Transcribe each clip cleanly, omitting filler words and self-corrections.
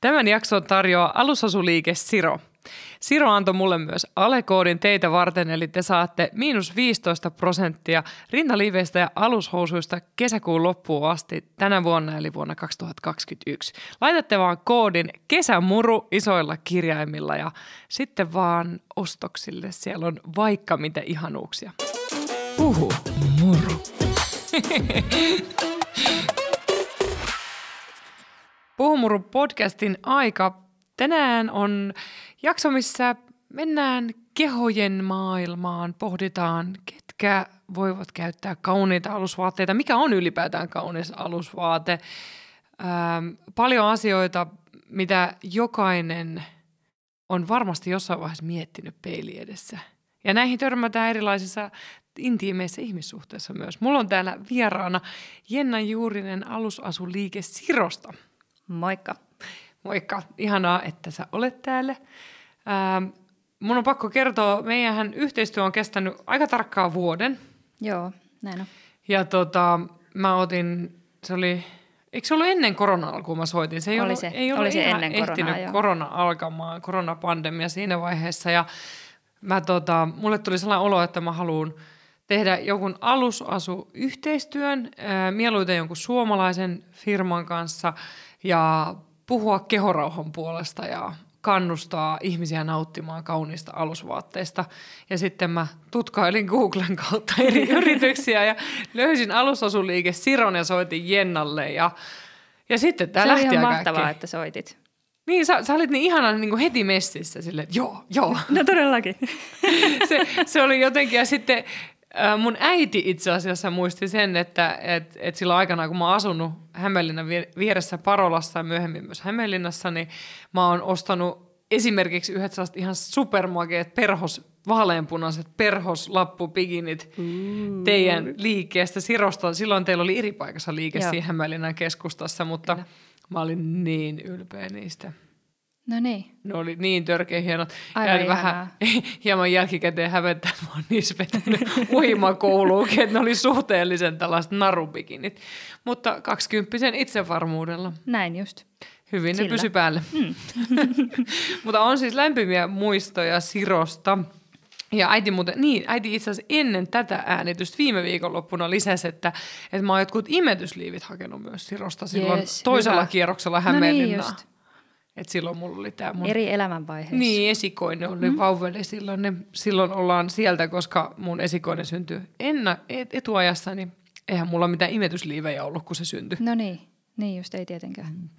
Tämän jakson tarjoaa alusasuliike Siro. Siro antoi mulle myös alekoodin teitä varten, eli te saatte -15% rintaliiveistä ja alushousuista kesäkuun loppuun asti tänä vuonna, eli vuonna 2021. Laitatte vaan koodin kesämuru isoilla kirjaimilla ja sitten vaan ostoksille. Siellä on vaikka mitä ihanuuksia. Uhu, muru. Puhumurun podcastin aika. Tänään on jakso, missä mennään kehojen maailmaan, pohditaan ketkä voivat käyttää kauniita alusvaatteita, mikä on ylipäätään kaunis alusvaate. Paljon asioita, mitä jokainen on varmasti jossain vaiheessa miettinyt peili edessä. Ja näihin törmätään erilaisissa intiimeissä ihmissuhteissa myös. Mulla on täällä vieraana Jenna Juurinen alusasuliike Sirosta. Moikka. Moikka. Ihanaa, että sä olet täällä. Mun on pakko kertoa, meidän yhteistyö on kestänyt aika tarkkaan vuoden. Joo, näin on. Ja mä otin, se oli, eikö se ollut ennen korona-alkuun mä soitin? Se ei oli, ei ollut ennen koronaa, ehtinyt joo. Korona alkamaan, koronapandemia siinä vaiheessa. Ja mä mulle tuli sellainen olo, että mä haluan tehdä jonkun alusasuyhteistyön, mieluiten jonkun suomalaisen firman kanssa ja puhua kehorauhan puolesta ja kannustaa ihmisiä nauttimaan kauniista alusvaatteista. Ja sitten mä tutkailin Googlen kautta eri yrityksiä ja löysin alusasuliike Siron ja soitin Jennalle. Ja sitten tää lähti ihan mahtavaa, kaikki. Että soitit. Niin, sä olit niin ihana niin kuin heti messissä silleen, että joo. No todellakin. se oli jotenkin, ja sitten mun äiti itse asiassa muisti sen, että et silloin aikanaan, kun mä oon asunut Hämeenlinnan vieressä Parolassa ja myöhemmin myös Hämeenlinnassa, niin mä oon ostanut esimerkiksi yhdet sellaiset ihan supermakeet vaaleanpunaiset perhoslappupikinit teidän liikkeestä Sirosta. Silloin teillä oli eri paikassa liike siinä Hämeenlinnan keskustassa, mutta kyllä. Mä olin niin ylpeä niistä. No niin. Ne oli niin törkeä hienot. Aivan vähän hieman jälkikäteen hävettää, mä oon niissä vetänyt uimakouluukin, että ne oli suhteellisen tällaiset narubikinit. Mutta 20 itsevarmuudella. Näin just. Hyvin sillä. Ne pysy päälle. Mutta on siis lämpimiä muistoja Sirosta. Ja äiti itse asiassa ennen tätä äänitystä viime viikonloppuna lisäsi, että mä oon jotkut imetysliivit hakenut myös Sirosta silloin toisella kierroksella Hämeenlinnaa. No niin, että silloin mulla oli tämä mun... Eri elämänvaiheessa. Niin, esikoinen oli vauveli silloin. Silloin ollaan sieltä, koska mun esikoinen syntyi etuajassa, niin eihän mulla mitään imetysliivejä ollut, kun se syntyi. No niin just ei tietenkään.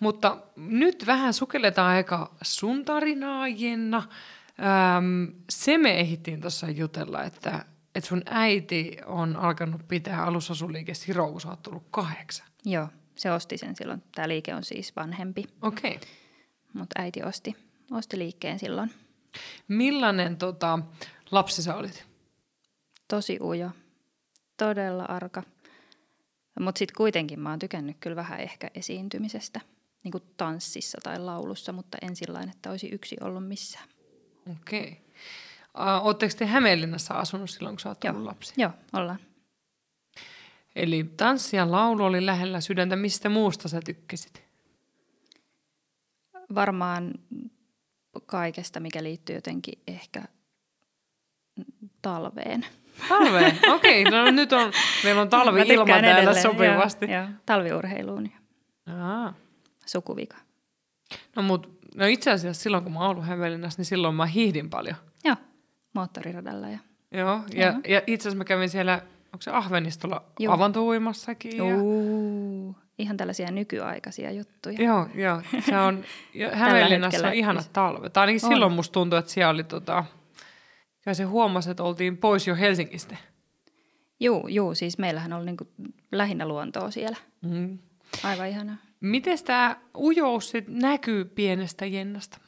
Mutta nyt vähän sukelletaan aika sun tarinaa, Jenna. Se me ehdittiin tuossa jutella, että sun äiti on alkanut pitää alusasuliike Siro, kun sä oot tullut 8. Joo. Se osti sen silloin. Tämä liike on siis vanhempi. Okei. Mutta äiti osti liikkeen silloin. Millainen lapsi sä olit? Tosi ujo. Todella arka. Mutta sitten kuitenkin mä oon tykännyt kyllä vähän ehkä esiintymisestä. Niin kuin tanssissa tai laulussa, mutta en sillain, että olisi yksi ollut missään. Okei. Ootteko te Hämeenlinnassa asunut silloin, kun sä oot tullut lapsi? Joo, ollaan. Eli tanssi ja laulu oli lähellä sydäntä. Mistä muusta sä tykkäsit? Varmaan kaikesta, mikä liittyy jotenkin ehkä talveen. Talveen? Okei. No nyt meillä on talvi-ilma täällä edelleen, sopivasti. Joo. Talviurheiluun ja sukuvika. No mutta itse asiassa silloin, kun mä oon ollut Hämeenlinnassa, niin silloin mä hiihdin paljon. Joo, moottoriradalla. Joo, ja itse asiassa mä kävin siellä... Onko se Ahvenistolla avantouimassakin? Joo, ihan tällaisia nykyaikaisia juttuja. Joo. Se on, Hämeenlinnassa on ihanat talvet. Ainakin silloin musta tuntui, että siellä oli ja se huomasi, että oltiin pois jo Helsingistä. Joo, siis meillähän oli niinku lähinnä luontoa siellä. Mm. Aivan ihanaa. Miten tämä ujous sit näkyy pienestä Jennasta?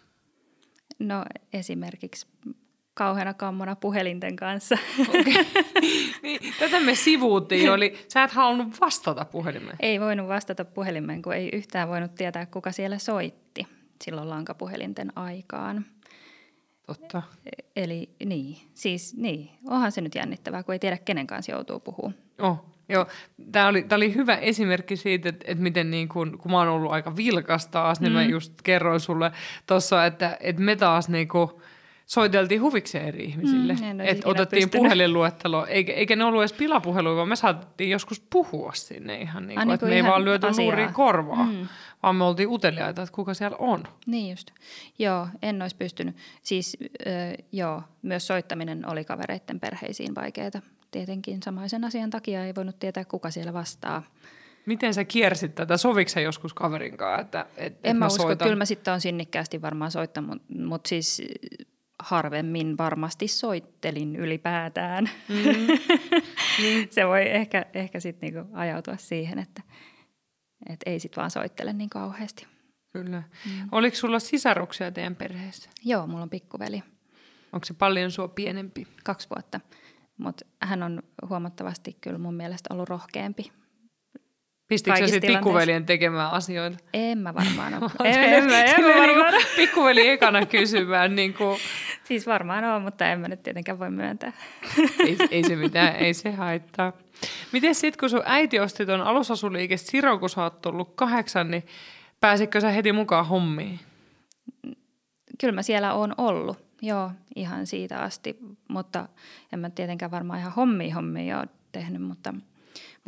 No esimerkiksi... Kauheana kammona puhelinten kanssa. Okay. Niin, tätä me sivuutiin, sä et halunnut vastata puhelimeen. Ei voinut vastata puhelimeen, kun ei yhtään voinut tietää, kuka siellä soitti silloin lankapuhelinten aikaan. Totta. Eli niin, onhan se nyt jännittävää, kun ei tiedä, kenen kanssa joutuu puhumaan. Joo, tämä oli hyvä esimerkki siitä, että miten niin kun mä oon ollut aika vilkas taas, niin mä just kerroin sulle tuossa, että me taas niin kun soiteltiin huvikseen eri ihmisille. Että otettiin puhelinluettelo, eikä ne ollut edes pilapuheluja, vaan me saatiin joskus puhua sinne ihan niin kuin, että me ei vaan lyöty nuuriin korvaa, vaan me oltiin uteliaita, että kuka siellä on. Niin just. Joo, en olisi pystynyt. Siis joo, myös soittaminen oli kavereiden perheisiin vaikeaa. Tietenkin samaisen asian takia ei voinut tietää, kuka siellä vastaa. Miten sä kiersit tätä? Sovitko sä joskus kaverinkaan, että en mä usko, soitan? Kyllä mä sitten oon sinnikkäästi varmaan soittanut, mutta siis harvemmin varmasti soittelin ylipäätään. Se voi ehkä sitten niinku ajautua siihen, että ei sitten vaan soittele niin kauheasti. Kyllä. Oliko sulla sisaruksia teidän perheessä? Joo, mulla on pikkuveli. Onko se paljon sua pienempi? 2 vuotta. Mutta hän on huomattavasti kyllä mun mielestä ollut rohkeampi. Pistikö sä pikkuveljen tekemään asioita? En mä varmaan ole. en mä varmaan pikkuveli ekana kysymään. Niin kuin. Siis varmaan on, mutta en mä nyt tietenkään voi myöntää. ei se mitään, ei se haittaa. Miten sitten kun sun äiti osti ton alusasuliike Siro, kun sä oot ollut 8, niin pääsitkö sä heti mukaan hommiin? Kyllä mä siellä oon ollut. Joo, ihan siitä asti, mutta en mä tietenkään varmaan ihan hommia ole tehnyt, mutta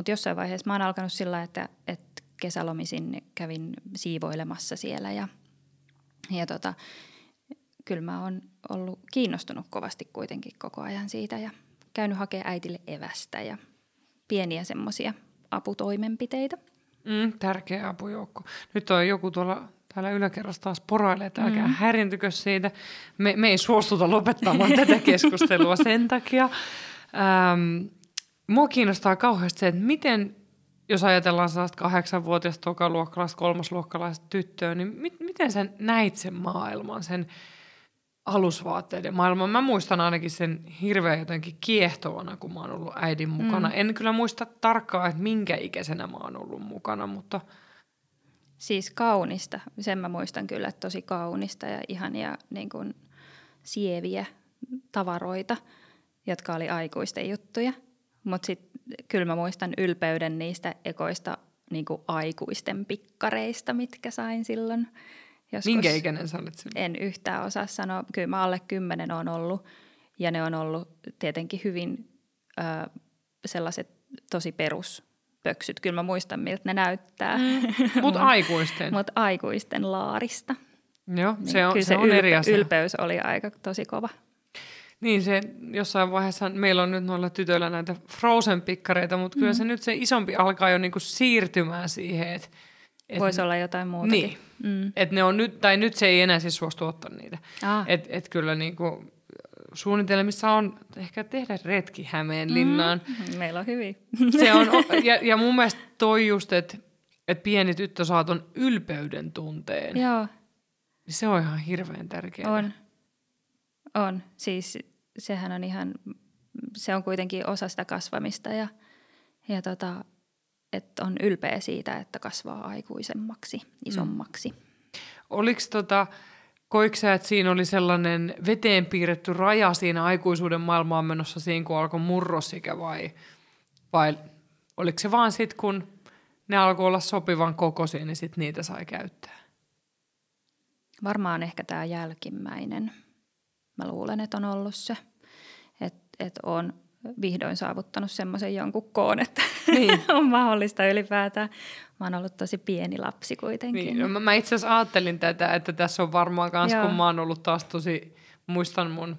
jossain vaiheessa mä oon alkanut sillä lailla, että kesälomisin kävin siivoilemassa siellä ja kyllä mä oon ollut kiinnostunut kovasti kuitenkin koko ajan siitä ja käynyt hakemaan äitille evästä ja pieniä semmoisia aputoimenpiteitä. Tärkeä apujoukko. Nyt on joku täällä yläkerrassa taas porailee, että älkää häirintykö siitä. Me ei suostuta lopettamaan tätä keskustelua sen takia. Mua kiinnostaa kauheasti se, että miten, jos ajatellaan sellaista 8-vuotiaista, tokaluokkalaista, 3-luokkalaista tyttöä, niin miten sä näit sen maailman, sen alusvaatteiden maailman? Mä muistan ainakin sen hirveän jotenkin kiehtovana, kun mä oon ollut äidin mukana. En kyllä muista tarkkaan, että minkä ikäisenä mä oon ollut mukana, mutta... Siis kaunista. Sen mä muistan kyllä, että tosi kaunista ja ihania niin kuin sieviä tavaroita, jotka oli aikuisten juttuja. Mutta sitten kyllä mä muistan ylpeyden niistä ekoista niin kuin aikuisten pikkareista, mitkä sain silloin. Joskus. Minkä ikäinen sä olet silloin? En yhtään osaa sanoa. Kyllä mä alle 10 on ollut ja ne on ollut tietenkin hyvin sellaiset tosi perus. Pöksyt. Kyllä mä muistan, miltä ne näyttää. Mutta aikuisten. Mutta aikuisten laarista. Joo, niin se on eri asia. Ylpeys oli aika tosi kova. Niin se jossain vaiheessa, meillä on nyt noilla tytöillä näitä Frozen-pikkareita, mutta kyllä se nyt se isompi alkaa jo niinku siirtymään siihen, että... Voisi olla jotain muutakin. Niin, että ne on nyt, tai nyt se ei enää siis suostu ottaa niitä. Että kyllä niinku... Suunnitelmissa on ehkä tehdä retki Hämeenlinnaan. Meillä on hyvin. Se on, ja mun mielestä toi just, että pieni tyttö saa ton ylpeyden tunteen. Joo. Se on ihan hirveän tärkeää. On. Siis sehän on ihan, se on kuitenkin osa sitä kasvamista ja että on ylpeä siitä, että kasvaa aikuisemmaksi, isommaksi. Oliks koiko sä, että siinä oli sellainen veteen piirretty raja siinä aikuisuuden maailmaan menossa siinä, kun alkoi murrosikä vai oliko se vaan sitten, kun ne alkoi olla sopivan kokoisia, niin sitten niitä sai käyttää? Varmaan ehkä tämä jälkimmäinen. Mä luulen, että on ollut se, että on vihdoin saavuttanut semmoisen jonkun koon, että niin. On mahdollista ylipäätään. Mä oon ollut tosi pieni lapsi kuitenkin. Niin, no mä itse asiassa ajattelin tätä, että tässä on varmaan kans, kun mä oon ollut taas tosi, muistan mun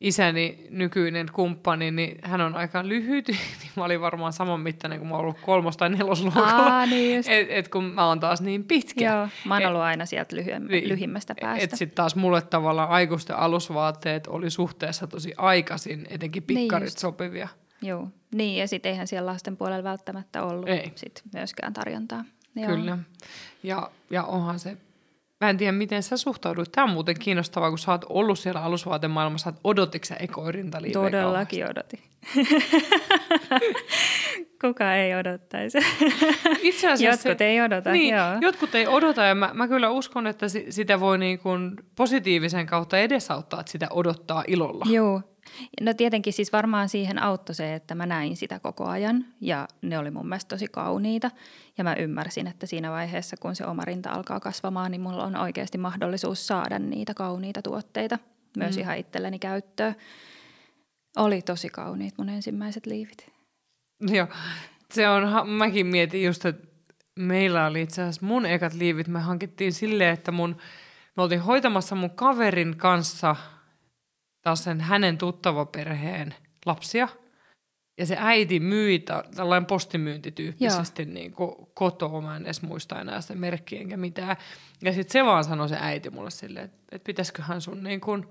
isäni nykyinen kumppani, niin hän on aika lyhyt, niin mä olin varmaan saman mittainen, kun mä oon ollut 3. tai 4. luokalla. Niin että kun mä oon taas niin pitkä. Joo, mä oon ollut aina sieltä lyhimmästä päästä. Että sitten taas mulle tavallaan aikuisten alusvaatteet oli suhteessa tosi aikaisin, etenkin pikkarit niin sopivia. Joo, niin ja sitten eihän siellä lasten puolella välttämättä ollut sit myöskään tarjontaa. Joo. Kyllä, ja onhan se, mä en tiedä miten sä suhtaudut. Tämä on muuten kiinnostavaa, kun sä oot ollut siellä alusvaatemaailmassa, että odotitko sä ekoirintaliivejä? Todellakin odotin. Kuka ei odottaisi. Itse asiassa jotkut ei odota, niin, joo. Jotkut ei odota ja mä kyllä uskon, että sitä voi niin kuin positiivisen kautta edesauttaa, että sitä odottaa ilolla. Joo. No tietenkin siis varmaan siihen auttoi se, että mä näin sitä koko ajan ja ne oli mun mielestä tosi kauniita. Ja mä ymmärsin, että siinä vaiheessa, kun se oma rinta alkaa kasvamaan, niin mulla on oikeasti mahdollisuus saada niitä kauniita tuotteita myös ihan itselleni käyttöön. Oli tosi kauniit mun ensimmäiset liivit. Joo, se on, mäkin mietin just, että meillä oli itse asiassa mun ekat liivit. Me hankittiin silleen, että me oltiin hoitamassa mun kaverin kanssa taas sen hänen tuttavaperheen lapsia. Ja se äiti myi tällainen postimyyntityyppisesti niin kuin kotoa. Mä en edes muista enää sitä merkkiä enkä mitään. Ja sitten se vaan sanoi se äiti mulle silleen, että pitäisiköhän sun niin kuin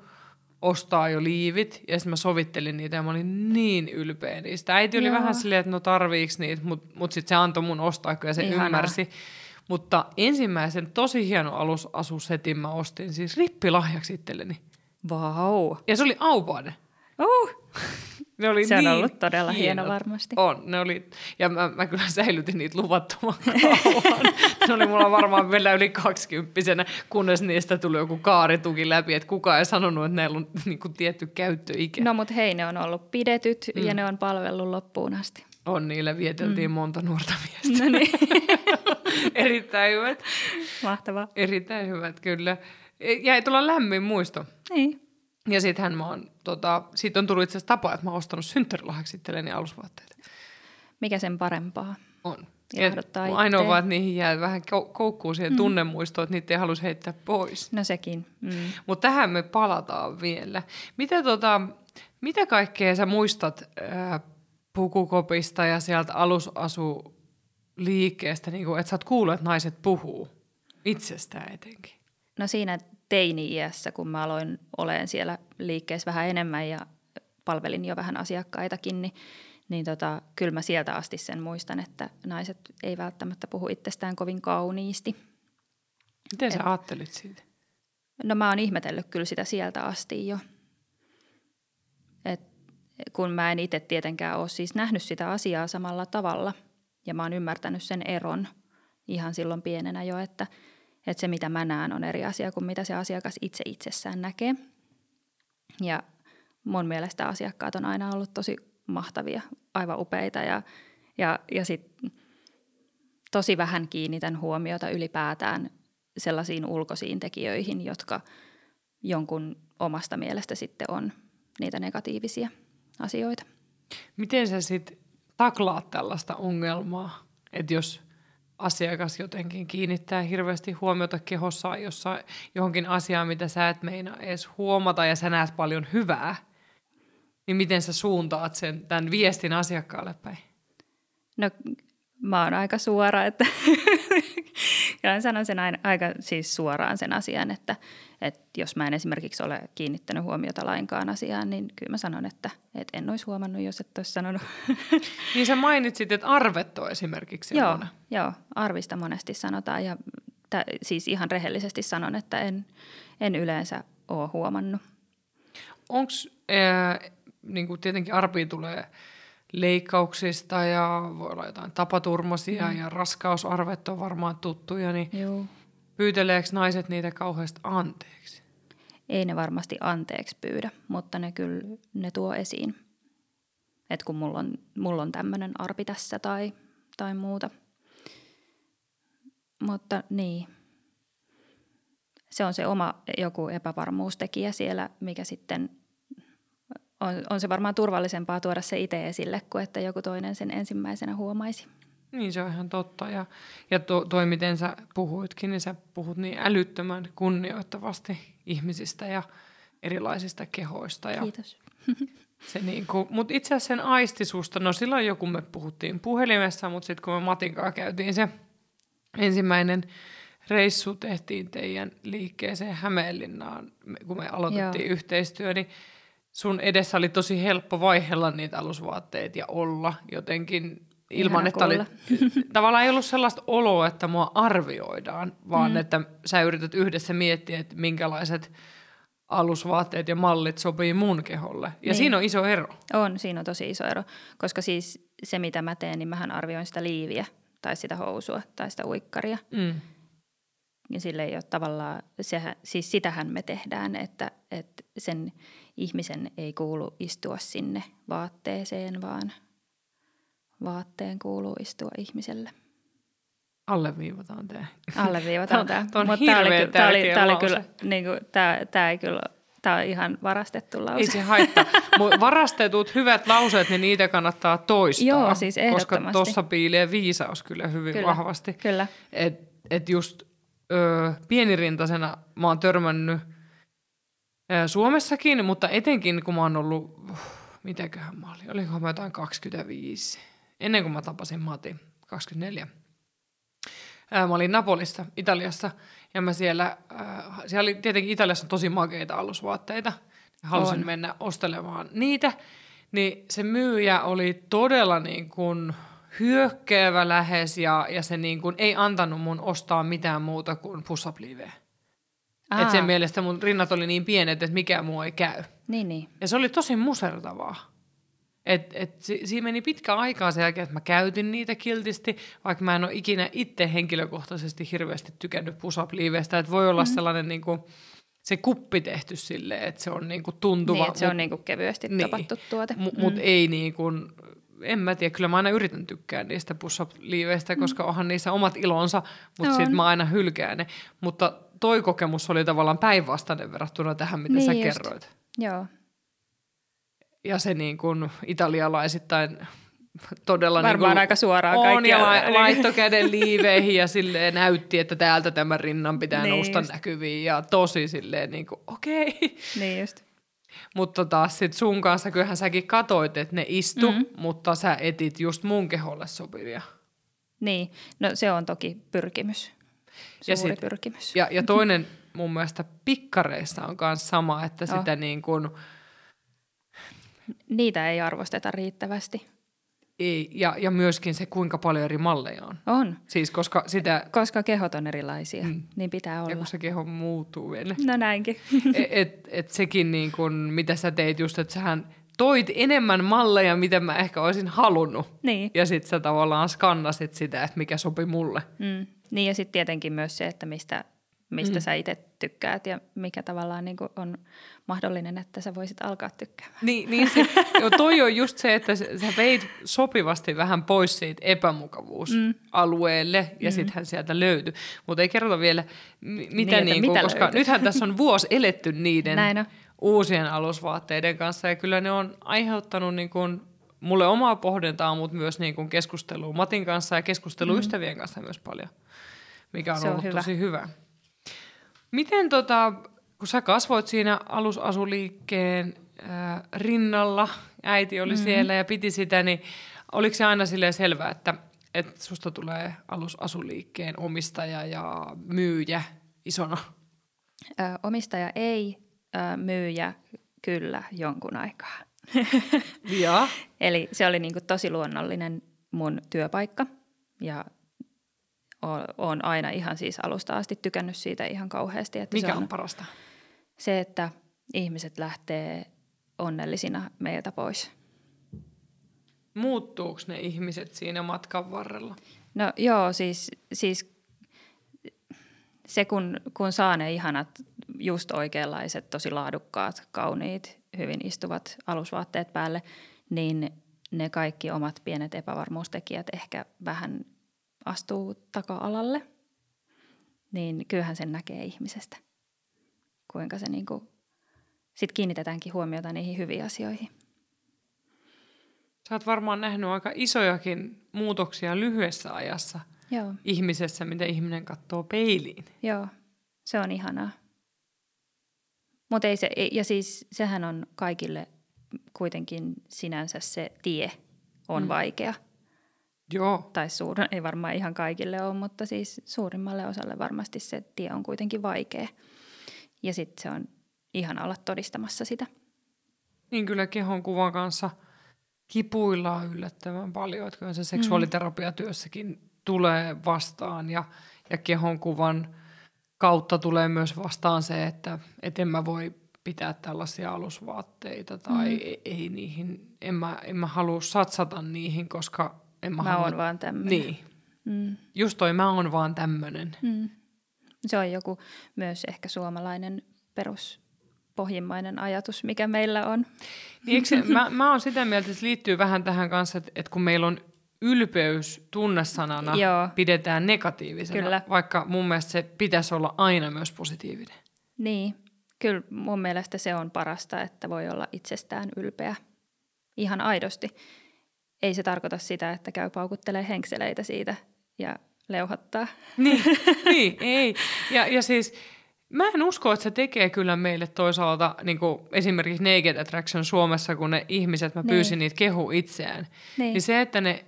ostaa jo liivit. Ja sitten mä sovittelin niitä ja mä olin niin ylpeä niistä. Äiti oli vähän silleen, että no tarviiks niitä, mutta sitten se antoi mun ostaa, kyllä se ymmärsi. Mutta ensimmäisen tosi hieno alusasusetin mä ostin siis rippilahjaksi itselleni. Vau. Wow. Ja se oli aupainen. Ne oli se on niin ollut todella hieno varmasti. On, ne oli, ja mä kyllä säilytin niitä luvattoman kauan. Ne oli mulla varmaan vielä yli 20-vuotiaana, kunnes niistä tuli joku kaarituki läpi, että kukaan ei sanonut, että näillä on niinku tietty käyttöikä. No mut hei, ne on ollut pidetyt ja ne on palvellut loppuun asti. On, niillä vieteltiin monta nuorta miestä. No niin. Erittäin hyvät. Mahtavaa. Erittäin hyvät, kyllä. Jäi tulla lämmin muisto. Niin. Ja sittenhän mä oon, siitä on tullut itse asiassa tapa, että mä oon ostanut synttärilahjaksi itselleni alusvaatteita. Mikä sen parempaa? On. Ainoa vaan, että niihin jää vähän koukkuun siihen tunnemuistoon, että niitä ei halus heittää pois. No sekin. Mutta tähän me palataan vielä. Mitä kaikkea sä muistat pukukopista ja sieltä alusasuliikkeestä, niin että sä oot kuullut, että naiset puhuu itsestään etenkin? No siinä teini-iässä, kun mä aloin olemaan siellä liikkeessä vähän enemmän ja palvelin jo vähän asiakkaitakin, niin kyllä mä sieltä asti sen muistan, että naiset ei välttämättä puhu itsestään kovin kauniisti. Miten sä ajattelit siitä? No mä oon ihmetellyt kyllä sitä sieltä asti jo. Kun mä en itse tietenkään ole siis nähnyt sitä asiaa samalla tavalla ja mä oon ymmärtänyt sen eron ihan silloin pienenä jo, että se, mitä mä näen, on eri asia kuin mitä se asiakas itsessään näkee. Ja mun mielestä asiakkaat on aina ollut tosi mahtavia, aivan upeita ja sit tosi vähän kiinnitän huomiota ylipäätään sellaisiin ulkoisiin tekijöihin, jotka jonkun omasta mielestä sitten on niitä negatiivisia asioita. Miten sä sit taklaat tällaista ongelmaa, että jos asiakas jotenkin kiinnittää hirveästi huomiota kehossaan johonkin asiaan, mitä sä et meinaa edes huomata ja sä näet paljon hyvää, niin miten sä suuntaat sen tämän viestin asiakkaalle päin? No mä oon aika suora, että kyllä sanon sen aika siis suoraan sen asian, että jos mä en esimerkiksi ole kiinnittänyt huomiota lainkaan asiaan, niin kyllä mä sanon, että en olisi huomannut, jos et olisi sanonut. Niin sä mainitsit, että arvetto esimerkiksi. Joo, arvista monesti sanotaan ja siis ihan rehellisesti sanon, että en yleensä ole huomannut. Onko, niin kuin tietenkin arpia tulee leikkauksista ja voi olla jotain tapaturmaisia ja raskausarvet on varmaan tuttuja, niin pyyteleekö naiset niitä kauheasti anteeksi? Ei ne varmasti anteeksi pyydä, mutta ne kyllä ne tuo esiin, että kun mulla on tämmöinen arpi tässä tai muuta. Mutta niin, se on se oma joku epävarmuustekijä siellä, mikä sitten on se varmaan turvallisempaa tuoda se itse esille, kuin että joku toinen sen ensimmäisenä huomaisi. Niin, se on ihan totta. Ja toi, miten sä puhuitkin, niin sä puhut niin älyttömän kunnioittavasti ihmisistä ja erilaisista kehoista. Ja kiitos. Mutta itse asiassa sen aisti susta, no silloin joku me puhuttiin puhelimessa, mutta sitten kun me Matin kanssa käytiin se ensimmäinen reissu, tehtiin teidän liikkeeseen Hämeenlinnaan, kun me aloitettiin yhteistyö, niin sun edessä oli tosi helppo vaihella niitä alusvaatteita ja olla jotenkin ilman, että oli, tavallaan ei ollut sellaista oloa, että mua arvioidaan, vaan että sä yrität yhdessä miettiä, että minkälaiset alusvaatteet ja mallit sopii mun keholle. Ja niin. Siinä on iso ero. On, siinä on tosi iso ero, koska siis se, mitä mä teen, niin mähän arvioin sitä liiviä tai sitä housua tai sitä uikkaria. Ja sillä ei ole tavallaan, sehän, siis sitähän me tehdään, että sen ihmisen ei kuulu istua sinne vaatteeseen, vaan vaatteen kuuluu istua ihmiselle. Alleviivataan tämä. Alleviivataan tämä. Tämä on hirveän tärkeä lause. Tämä on ihan varastettu lause. Ei se haittaa. Varastetut hyvät lauseet, niin niitä kannattaa toistaa. Joo, siis ehdottomasti. Koska tuossa piilee viisaus kyllä hyvin vahvasti. Kyllä. Että just pienirintaisena mä oon törmännyt Suomessakin, mutta etenkin kun mä oon ollut, mitäköhän mä olin, olinkohan mä jotain 25, ennen kuin mä tapasin Matin, 24. Mä olin Napolissa, Italiassa, ja mä siellä oli tietenkin Italiassa tosi makeita alusvaatteita. Halusin mennä ostelemaan niitä, niin se myyjä oli todella niin kuin hyökkäävä lähes ja se niin kuin ei antanut mun ostaa mitään muuta kuin push-up liiveä. Että sen mielestä mun rinnat oli niin pienet, että mikään muu ei käy. Niin. Ja se oli tosi musertavaa. Siinä meni pitkä aikaa sen jälkeen, että mä käytin niitä kiltisti, vaikka mä en ole ikinä itse henkilökohtaisesti hirveästi tykännyt push-up-liiveistä. Että voi olla sellainen niinku, se kuppi tehty silleen, että se on niinku tuntuva. Niin, että se on niinku kevyesti tapattu tuote. Mutta ei niinku, en mä tiedä, kyllä mä aina yritän tykkää niistä push-up-liiveistä, koska onhan niissä omat ilonsa, mutta sitten mä aina hylkään ne. Mutta toi kokemus oli tavallaan päinvastainen verrattuna tähän, mitä sä kerroit. Joo. Ja se niin kuin italialaisittain todella varmaan niin kuin aika suoraan on ja laittoi käden liiveihin ja silleen näytti, että täältä tämän rinnan pitää nousta näkyviin ja tosi silleen niin kuin okei. Niin just. Mutta taas sit sun kanssa kyllähän säkin katoit, että ne istu, mutta sä etit just mun keholle sopivia. Niin, no se on toki pyrkimys, suuri pyrkimys. Ja toinen mun mielestä pikkareissa on myös sama, että sitä niin kuin niitä ei arvosteta riittävästi. Ei, ja myöskin se, kuinka paljon eri malleja on. On. Siis koska kehot on erilaisia, niin pitää olla. Ja kun se keho muuttuu vielä. No näinkin. Et sekin, niin kun, mitä sä teit just, että sähän toit enemmän malleja, mitä mä ehkä olisin halunnut. Niin. Ja sit sä tavallaan skannasit sitä, että mikä sopi mulle. Niin ja sit tietenkin myös se, että mistä sä itse tykkäät ja mikä tavallaan niin kuin on mahdollinen, että sä voisit alkaa tykkäämään. Niin se, toi on just se, että sä veit sopivasti vähän pois siitä epämukavuusalueelle ja sittenhän sieltä löytyi. Mutta ei kerrota vielä, mitä koska löytyy? Nythän tässä on vuosi eletty niiden uusien alusvaatteiden kanssa ja kyllä ne on aiheuttanut niin kuin mulle omaa pohdintaa, mutta myös niin kuin keskustelua Matin kanssa ja keskustelua ystävien kanssa myös paljon, mikä on ollut tosi hyvä. Miten kun sä kasvoit siinä alusasuliikkeen rinnalla, äiti oli siellä ja piti sitä, niin oliko se aina silleen selvää, että susta tulee alusasuliikkeen omistaja ja myyjä isona? Omistaja ei, myyjä kyllä jonkun aikaa. Ja? Eli se oli niinku tosi luonnollinen mun työpaikka ja olen aina ihan siis alusta asti tykännyt siitä ihan kauheasti. Että mikä on parasta? Se, että ihmiset lähtee onnellisina meiltä pois. Muuttuuko ne ihmiset siinä matkan varrella? No joo, siis se kun saa ne ihanat just oikeanlaiset, tosi laadukkaat, kauniit, hyvin istuvat alusvaatteet päälle, niin ne kaikki omat pienet epävarmuustekijät ehkä vähän astuu taka-alalle, niin kyllähän sen näkee ihmisestä. Kuinka se niinku sit kiinnitetäänkin huomiota niihin hyviin asioihin. Sä oot varmaan nähnyt aika isojakin muutoksia lyhyessä ajassa ihmisessä, mitä ihminen katsoo peiliin. Joo, se on ihanaa. Mut ei se, ja siis sehän on kaikille kuitenkin sinänsä se tie on vaikea. Joo. Tai ei varmaan ihan kaikille ole, mutta siis suurimmalle osalle varmasti se tie on kuitenkin vaikea. Ja sitten se on ihana olla todistamassa sitä. Niin kyllä kehon kuvan kanssa kipuillaan yllättävän paljon, että kyllä se seksuaaliterapiatyössäkin tulee vastaan ja kehon kuvan kautta tulee myös vastaan se, että en mä voi pitää tällaisia alusvaatteita tai ei niihin, en mä halua satsata niihin, koska mä oon vaan tämmönen. Niin. Just toi, mä oon vaan tämmönen. Se on joku myös ehkä suomalainen peruspohjimmainen ajatus, mikä meillä on. Niin, mä oon sitä mieltä, että liittyy vähän tähän kanssa, että kun meillä on ylpeys tunnesanana pidetään negatiivisena, kyllä. Vaikka mun mielestä se pitäisi olla aina myös positiivinen. Niin, kyllä mun mielestä se on parasta, että voi olla itsestään ylpeä ihan aidosti. Ei se tarkoita sitä, että käy paukuttelee henkseleitä siitä ja leuhottaa. Niin, ei. Ja siis mä en usko, että se tekee kyllä meille toisaalta niin kuin esimerkiksi Naked Attraction Suomessa, kun ne ihmiset, mä pyysin niitä kehu itseään. Niin se, että ne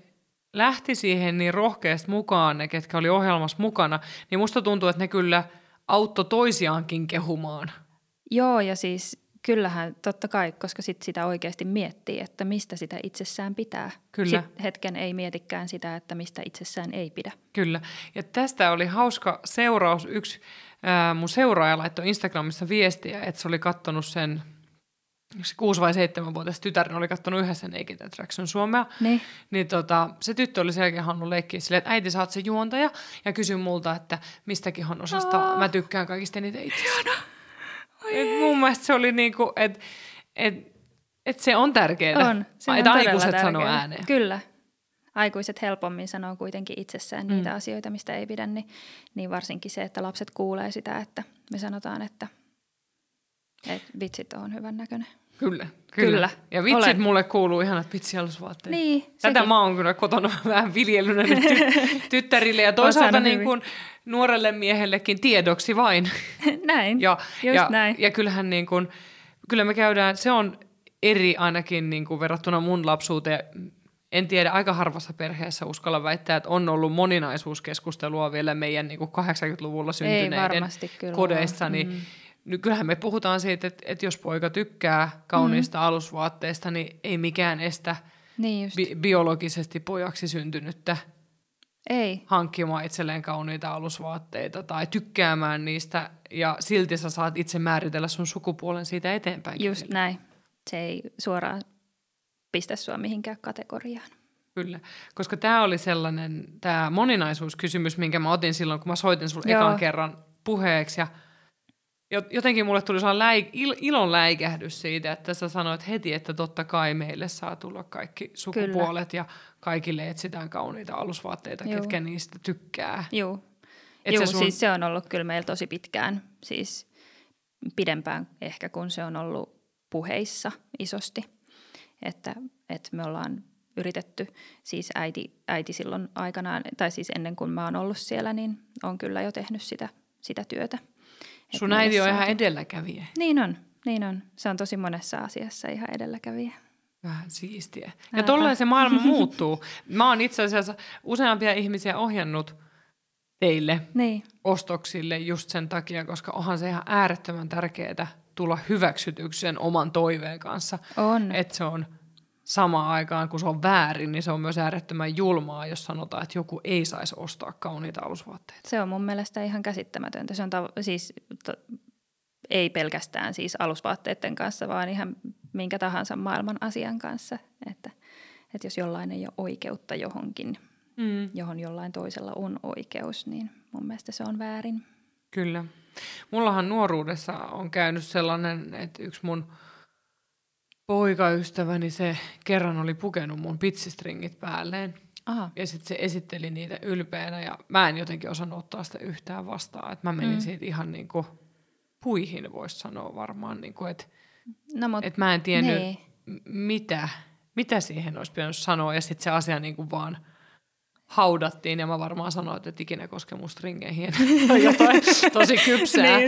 lähti siihen niin rohkeasti mukaan, ne ketkä oli ohjelmassa mukana, niin musta tuntuu, että ne kyllä auttoi toisiaankin kehumaan. Joo, ja siis kyllähän totta kai, koska sit sitä oikeasti miettii, että mistä sitä itsessään pitää. Kyllä. Sitten hetken ei mietikään sitä, että mistä itsessään ei pidä. Kyllä. Ja tästä oli hauska seuraus. Yksi mun seuraaja laittoi Instagramissa viestiä, että se oli katsonut sen 6- vai 7-vuotias tytär oli katsonut yhdessä Naked Attraction Suomea. Niin se tyttö oli sen jälkeen halunnut leikkiä silleen, että äiti, sä oot se juontaja. Ja kysyi multa, että mistäkin osasta mä tykkään kaikista niitä itsestä. Mun mielestä se oli niinku, että se on tärkeää, että aikuiset sanoo ääneen. Kyllä. Aikuiset helpommin sanoo kuitenkin itsessään niitä asioita, mistä ei pidä, niin varsinkin se, että lapset kuulee sitä, että me sanotaan, että vitsit on hyvän näköinen. Kyllä. Ja vitsit olen. Mulle kuuluu ihanat vitsialusvaatteet. Niin, tätä mä oon kyllä kotona vähän viljelynä nyt tyttärille ja toisaalta niin kuin nuorelle miehellekin tiedoksi vain. Näin, ja, näin. Ja kyllähän niin kuin, kyllä me käydään, se on eri ainakin niin kuin verrattuna mun lapsuuteen. En tiedä, aika harvassa perheessä uskalla väittää, että on ollut moninaisuuskeskustelua vielä meidän niin kuin 80-luvulla syntyneiden kodeissa, niin kyllähän me puhutaan siitä, että jos poika tykkää kauniista alusvaatteista, niin ei mikään estä biologisesti pojaksi syntynyttä hankkimaan itselleen kauniita alusvaatteita tai tykkäämään niistä ja silti sä saat itse määritellä sun sukupuolen siitä eteenpäin. Just näin. Se ei suoraan pistä sua mihinkään kategoriaan. Kyllä, koska tämä oli sellainen tämä moninaisuuskysymys, minkä mä otin silloin, kun mä soitin sulle ekan kerran puheeksi ja jotenkin mulle tuli sellainen ilon läikähdys siitä, että sä sanoit heti, että totta kai meille saa tulla kaikki sukupuolet ja kaikille etsitään kauniita alusvaatteita, ketkä niistä tykkää. Joo, siis se on ollut kyllä meillä tosi pitkään, siis pidempään ehkä kun se on ollut puheissa isosti, että me ollaan yritetty, siis äiti silloin aikanaan, tai siis ennen kuin mä oon ollut siellä, niin on kyllä jo tehnyt sitä työtä. Sun äiti on ihan edelläkävijä. Niin on. Se on tosi monessa asiassa ihan edelläkävijä. Vähän siistiä. Ja tollain se maailma muuttuu. Mä oon itse asiassa useampia ihmisiä ohjannut teille ostoksille just sen takia, koska onhan se ihan äärettömän tärkeää tulla hyväksytyksen oman toiveen kanssa. On. Että se on samaan aikaan, kun se on väärin, niin se on myös äärettömän julmaa, jos sanotaan, että joku ei saisi ostaa kauniita alusvaatteita. Se on mun mielestä ihan käsittämätöntä. Se on ei pelkästään siis alusvaatteiden kanssa, vaan ihan minkä tahansa maailman asian kanssa. Että jos jollain ei ole oikeutta johonkin, johon jollain toisella on oikeus, niin mun mielestä se on väärin. Kyllä. Mullahan nuoruudessa on käynyt sellainen, että yksi mun poikaystäväni se kerran oli pukenut mun pitsistringit päälleen. Aha. Ja sitten se esitteli niitä ylpeänä ja mä en jotenkin osannut ottaa sitä yhtään vastaan. Et mä menin siitä ihan niinku puihin, voisi sanoa varmaan, niinku, että et mä en tiennyt mitä siihen olisi pitänyt sanoa. Ja sitten se asia niinku vaan haudattiin ja mä varmaan sanoin, että ikinä koske mun stringeihin tai jotain tosi kypsää.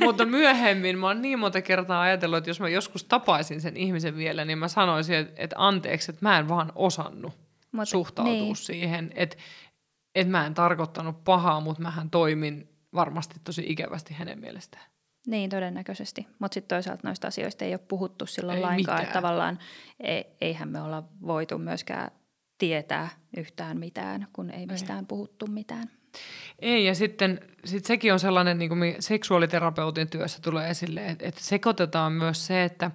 Mutta myöhemmin mä oon niin monta kertaa ajatellut, että jos mä joskus tapaisin sen ihmisen vielä, niin mä sanoisin, että anteeksi, että mä en vaan osannut suhtautua siihen. Että mä en tarkoittanut pahaa, mutta mähän toimin varmasti tosi ikävästi hänen mielestään. Niin, todennäköisesti. Mutta sitten toisaalta noista asioista ei ole puhuttu silloin ei lainkaan. Mitään. Että tavallaan eihän me olla voitu myöskään tietää yhtään mitään, kun ei mistään puhuttu mitään. Ei, ja sitten sekin on sellainen, niin kuin seksuaaliterapeutin työssä tulee esille, että sekoitetaan myös se, että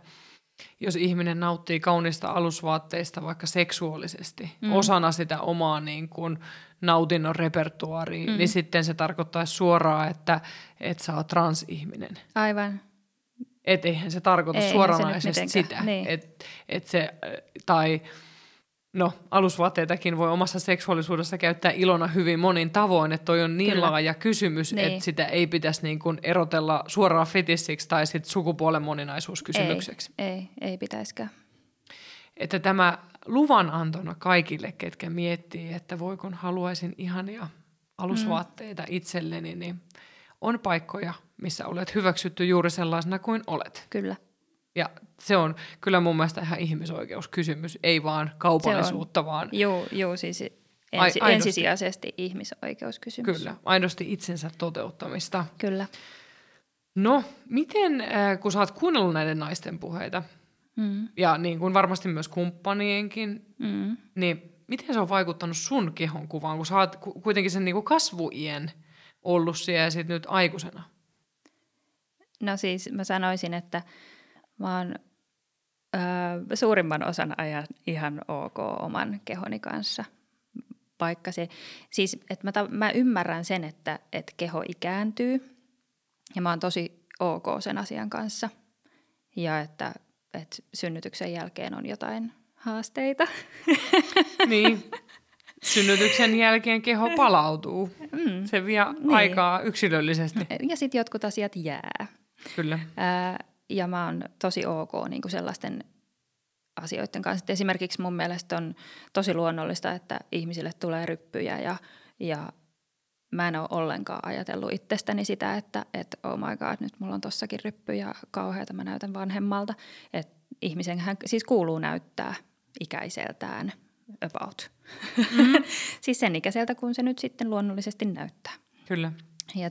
jos ihminen nauttii kaunista alusvaatteista vaikka seksuaalisesti osana sitä omaa niin kuin nautinnon repertuaaria, niin sitten se tarkoittaisi suoraan, että sä oot transihminen. Aivan. Et eihän se tarkoita suoranaisesti sitä. Niin. Et se, tai no, alusvaatteitakin voi omassa seksuaalisuudessa käyttää ilona hyvin monin tavoin, että toi on niin laaja kysymys, niin, että sitä ei pitäisi niin kuin erotella suoraan fetissiksi tai sitten sukupuolen moninaisuuskysymykseksi. Ei pitäisikään. Että tämä luvan antona kaikille, ketkä miettii, että voi kun haluaisin ihania alusvaatteita itselleni, niin on paikkoja, missä olet hyväksytty juuri sellaisena kuin olet. Kyllä. Ja se on kyllä mun mielestä ihan ihmisoikeuskysymys, ei vaan kaupallisuutta, vaan... Joo, siis ensisijaisesti ihmisoikeuskysymys. Kyllä, aidosti itsensä toteuttamista. Kyllä. No, miten, kun sä oot kuunnellut näiden naisten puheita, ja niin kuin varmasti myös kumppanienkin, niin miten se on vaikuttanut sun kehonkuvaan, kun sä oot kuitenkin sen niin kuin kasvuiän ollut siellä ja sit nyt aikuisena? No siis mä sanoisin, että mä oon suurimman osan ajan ihan ok oman kehoni kanssa. Vaikka se, siis että mä ymmärrän sen, että keho ikääntyy ja mä oon tosi ok sen asian kanssa. Ja että synnytyksen jälkeen on jotain haasteita. Niin. Synnytyksen jälkeen keho palautuu. Se vie aikaa yksilöllisesti. Ja sitten jotkut asiat jää. Kyllä. Ja mä oon tosi ok niin kuin sellaisten asioiden kanssa. Et esimerkiksi mun mielestä on tosi luonnollista, että ihmisille tulee ryppyjä ja mä en ole ollenkaan ajatellut itsestäni sitä, että oh my god, nyt mulla on tossakin ryppy ja kauheata, mä näytän vanhemmalta. Et ihmisenhän siis kuuluu näyttää ikäiseltään about. Siis sen ikäiseltä, kun se nyt sitten luonnollisesti näyttää. Kyllä. Ja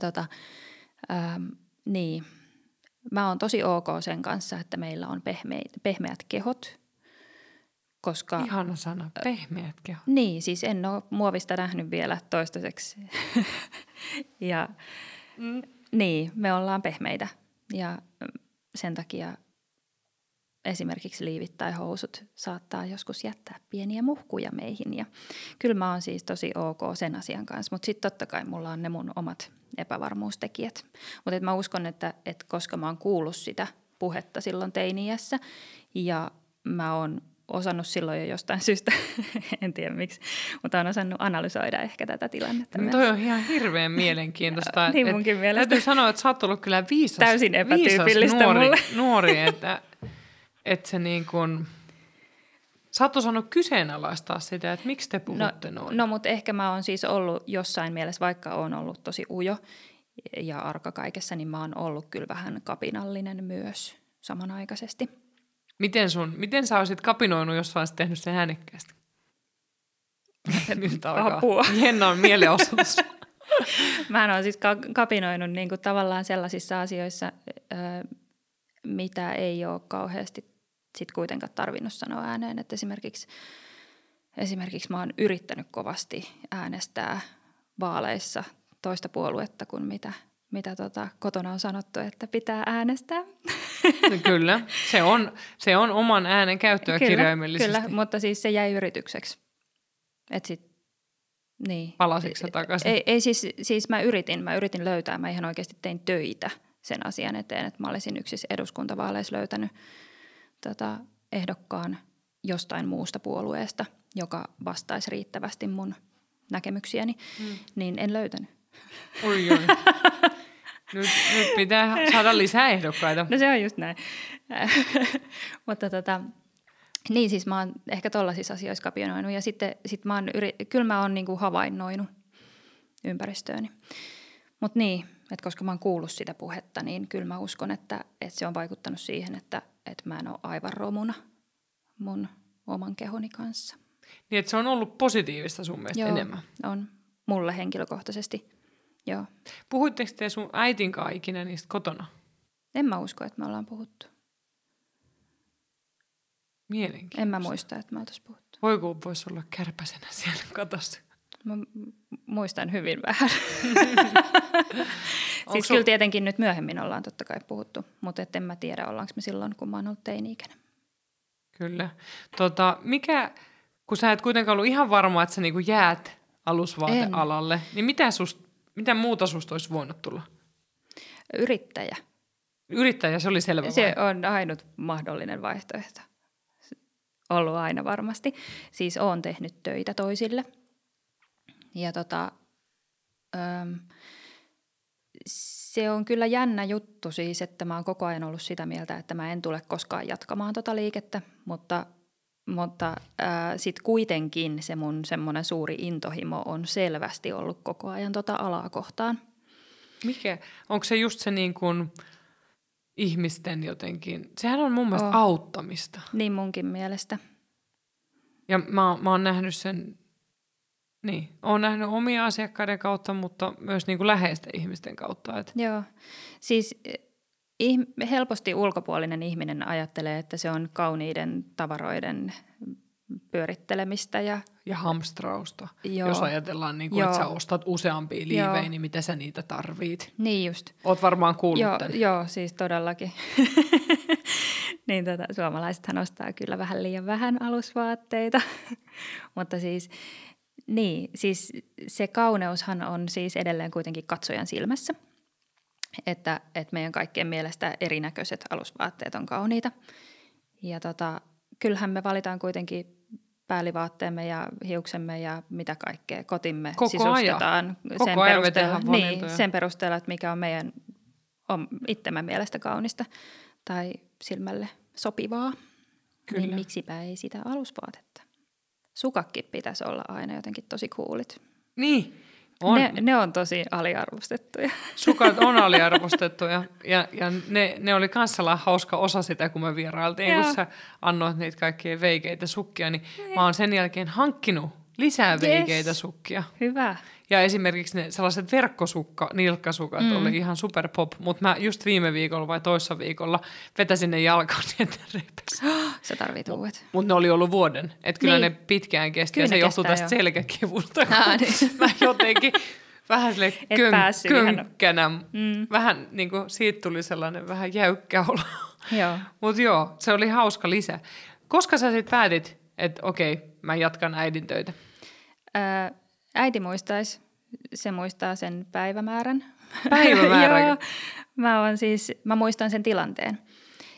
niin... Mä oon tosi ok sen kanssa, että meillä on pehmeät kehot, koska... Ihana sana, pehmeät kehot. Niin, siis en ole muovista nähnyt vielä toistaiseksi. Ja niin, me ollaan pehmeitä ja sen takia esimerkiksi liivit tai housut saattaa joskus jättää pieniä muhkuja meihin. Ja kyllä mä oon siis tosi ok sen asian kanssa, mutta sitten totta kai mulla on ne mun omat epävarmuustekijät. Mutta mä uskon, että koska mä oon kuullut sitä puhetta silloin teini-iässä ja mä oon osannut silloin jo jostain syystä, en tiedä miksi, mutta oon osannut analysoida ehkä tätä tilannetta. No toi on ihan hirveän mielenkiintoista. Niin munkin mielestä. Täytyy sanoa, että sä oot ollut kyllä viisas, täysin epätyypillistä viisas nuori, että se niin kuin... Sä oot osannut kyseenalaistaa sitä, että miksi te puhutte noin? No, mutta ehkä mä oon siis ollut jossain mielessä, vaikka oon ollut tosi ujo ja arka kaikessa, niin mä oon ollut kyllä vähän kapinallinen myös samanaikaisesti. Miten sä olisit kapinoinut, jos sä olisit tehnyt sen äänekkäästi? Nyt alkaa. Apua. Jenna on mielenosoitus. Mä oon siis kapinoinut niin kuin tavallaan sellaisissa asioissa, mitä ei ole kauheasti sitten kuitenkaan tarvinnut sanoa ääneen, että esimerkiksi mä oon yrittänyt kovasti äänestää vaaleissa toista puoluetta kuin mitä kotona on sanottu, että pitää äänestää. Kyllä, se on oman äänen käyttöä kyllä, kirjaimellisesti. Kyllä, mutta siis se jäi yritykseksi. Et sit, niin. Palasitko sä takaisin? Ei siis mä yritin löytää, mä ihan oikeasti tein töitä sen asian eteen, että mä olisin yksi siis eduskuntavaaleissa löytänyt ehdokkaan jostain muusta puolueesta, joka vastaisi riittävästi mun näkemyksiäni, niin en löytänyt. Oi. Nyt pitää saada lisää ehdokkaita. No se on just näin. Mutta niin siis mä oon ehkä tollaisissa asioissa kapionoinut ja sitten mä oon kyllä mä oon niinku havainnoinut ympäristööni. Mut niin, että koska mä oon kuullut sitä puhetta, niin kyllä mä uskon, että se on vaikuttanut siihen, että mä en ole aivan romuna mun oman kehoni kanssa. Niin, että se on ollut positiivista sun mielestä enemmän? Joo, on. Mulle henkilökohtaisesti, joo. Puhuitteko te sun äitinkaan ikinä niistä kotona? En mä usko, että me ollaan puhuttu. Mielenkiintoista. En mä muista, että me oltaisiin puhuttu. Voiko voisi olla kärpäsenä siellä katossa? Mä muistan hyvin vähän. Siis kyllä tietenkin nyt myöhemmin ollaan totta kai puhuttu, mutta en mä tiedä, ollaanko me silloin, kun mä oon ollut teini-ikäinen. Kyllä. Mikä, kun sä et kuitenkaan ollut ihan varma, että sä niinku jäät alusvaatealalle, niin mitä muuta susta olisi voinut tulla? Yrittäjä. Yrittäjä, se oli selvä. Se on ainut mahdollinen vaihtoehto. Ollut aina varmasti. Siis olen tehnyt töitä toisille. Ja se on kyllä jännä juttu siis, että mä oon koko ajan ollut sitä mieltä, että mä en tule koskaan jatkamaan liikettä, mutta sit kuitenkin se mun semmoinen suuri intohimo on selvästi ollut koko ajan alaa kohtaan. Mikä? Onko se just se niin kuin ihmisten jotenkin, sehän on mun mielestä auttamista. Niin munkin mielestä. Ja mä oon nähnyt sen. Niin, olen nähnyt omia asiakkaiden kautta, mutta myös niin kuin läheisten ihmisten kautta. Joo, siis helposti ulkopuolinen ihminen ajattelee, että se on kauniiden tavaroiden pyörittelemistä. Ja hamstrausta. Joo. Jos ajatellaan, niin kuin, että sä ostat useampia liivejä, niin mitä sä niitä tarvit. Niin just. Oot varmaan kuullut tämän. Joo, siis todellakin. Niin suomalaisethan ostaa kyllä vähän liian vähän alusvaatteita, mutta siis... Niin, siis se kauneushan on siis edelleen kuitenkin katsojan silmässä, että meidän kaikkien mielestä erinäköiset alusvaatteet on kauniita. Ja kyllähän me valitaan kuitenkin päällivaatteemme ja hiuksemme ja mitä kaikkea, kotimme koko sisustetaan. Koko ajan me tehdään valintoja. Niin, sen perusteella, että mikä on meidän itsemme mielestä kaunista tai silmälle sopivaa, kyllä. Niin miksipä ei sitä alusvaatetta. Sukakki pitäisi olla aina jotenkin tosi coolit. Niin, on. Ne on tosi aliarvostettuja. Sukat on aliarvostettuja ja ne oli kanssalla hauska osa sitä, kun me vierailtiin. Joo. Kun sä annoit niitä kaikkia veikeitä sukkia, niin mä oon sen jälkeen hankkinut lisää veikeitä sukkia. Hyvä. Ja esimerkiksi ne sellaiset nilkkasukat oli ihan super pop, mutta mä just viime viikolla vai toissa viikolla vetäsin ne jalkaan, niin että reipesi. Sä tarvit uudet. Mutta ne oli ollut vuoden, että kyllä ne pitkään kesti kyllä ja se johtuu tästä selkäkivusta. Niin. Mä jotenkin vähän silleen könkkänä, vähän niin kuin siitä tuli sellainen vähän jäykkä olo. Mutta joo, se oli hauska lisä. Koska sä sitten päätit, että okei, mä jatkan äidin töitä? Äiti muistaisi. Se muistaa sen päivämäärän. Päivämäärä? Joo. Mä muistan sen tilanteen.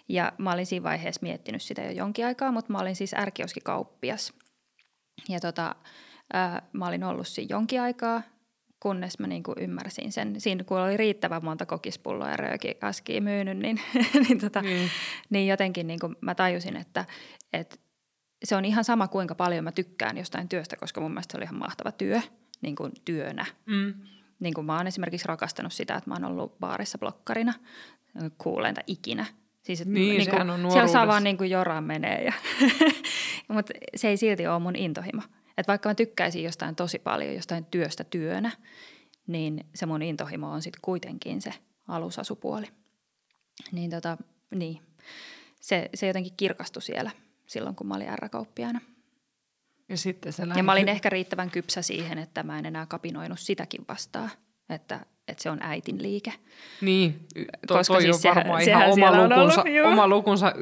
Ja mä olin siinä vaiheessa miettinyt sitä jo jonkin aikaa, mutta mä olin siis R-kioskikauppias. Ja mä olin ollut siinä jonkin aikaa, kunnes mä niinku ymmärsin sen. Siinä kun oli riittävän monta kokispulloa ja röökiaskia myynyt, niin jotenkin niinku mä tajusin, että se on ihan sama, kuinka paljon mä tykkään jostain työstä, koska mun mielestä se oli ihan mahtava työ, niin kuin työnä. Mm. Niin kuin mä oon esimerkiksi rakastanut sitä, että mä oon ollut baarissa blokkarina, kuulenta ikinä. Siis, niin, sehän on nuoruudessa. Siellä saa vaan niin kuin joraan menee. Ja mutta se ei silti ole mun intohimo. Et vaikka mä tykkäisin jostain tosi paljon, jostain työstä työnä, niin se mun intohimo on sitten kuitenkin se alusasupuoli. Niin niin. Se jotenkin kirkastui siellä. Silloin, kun mä olin R-kauppiaana. Ja sitten se lähti. Ja mä olin ehkä riittävän kypsä siihen, että mä en enää kapinoinut sitäkin vastaan, että se on äitin liike. Niin, koska siis on varmaan ihan oma lukunsa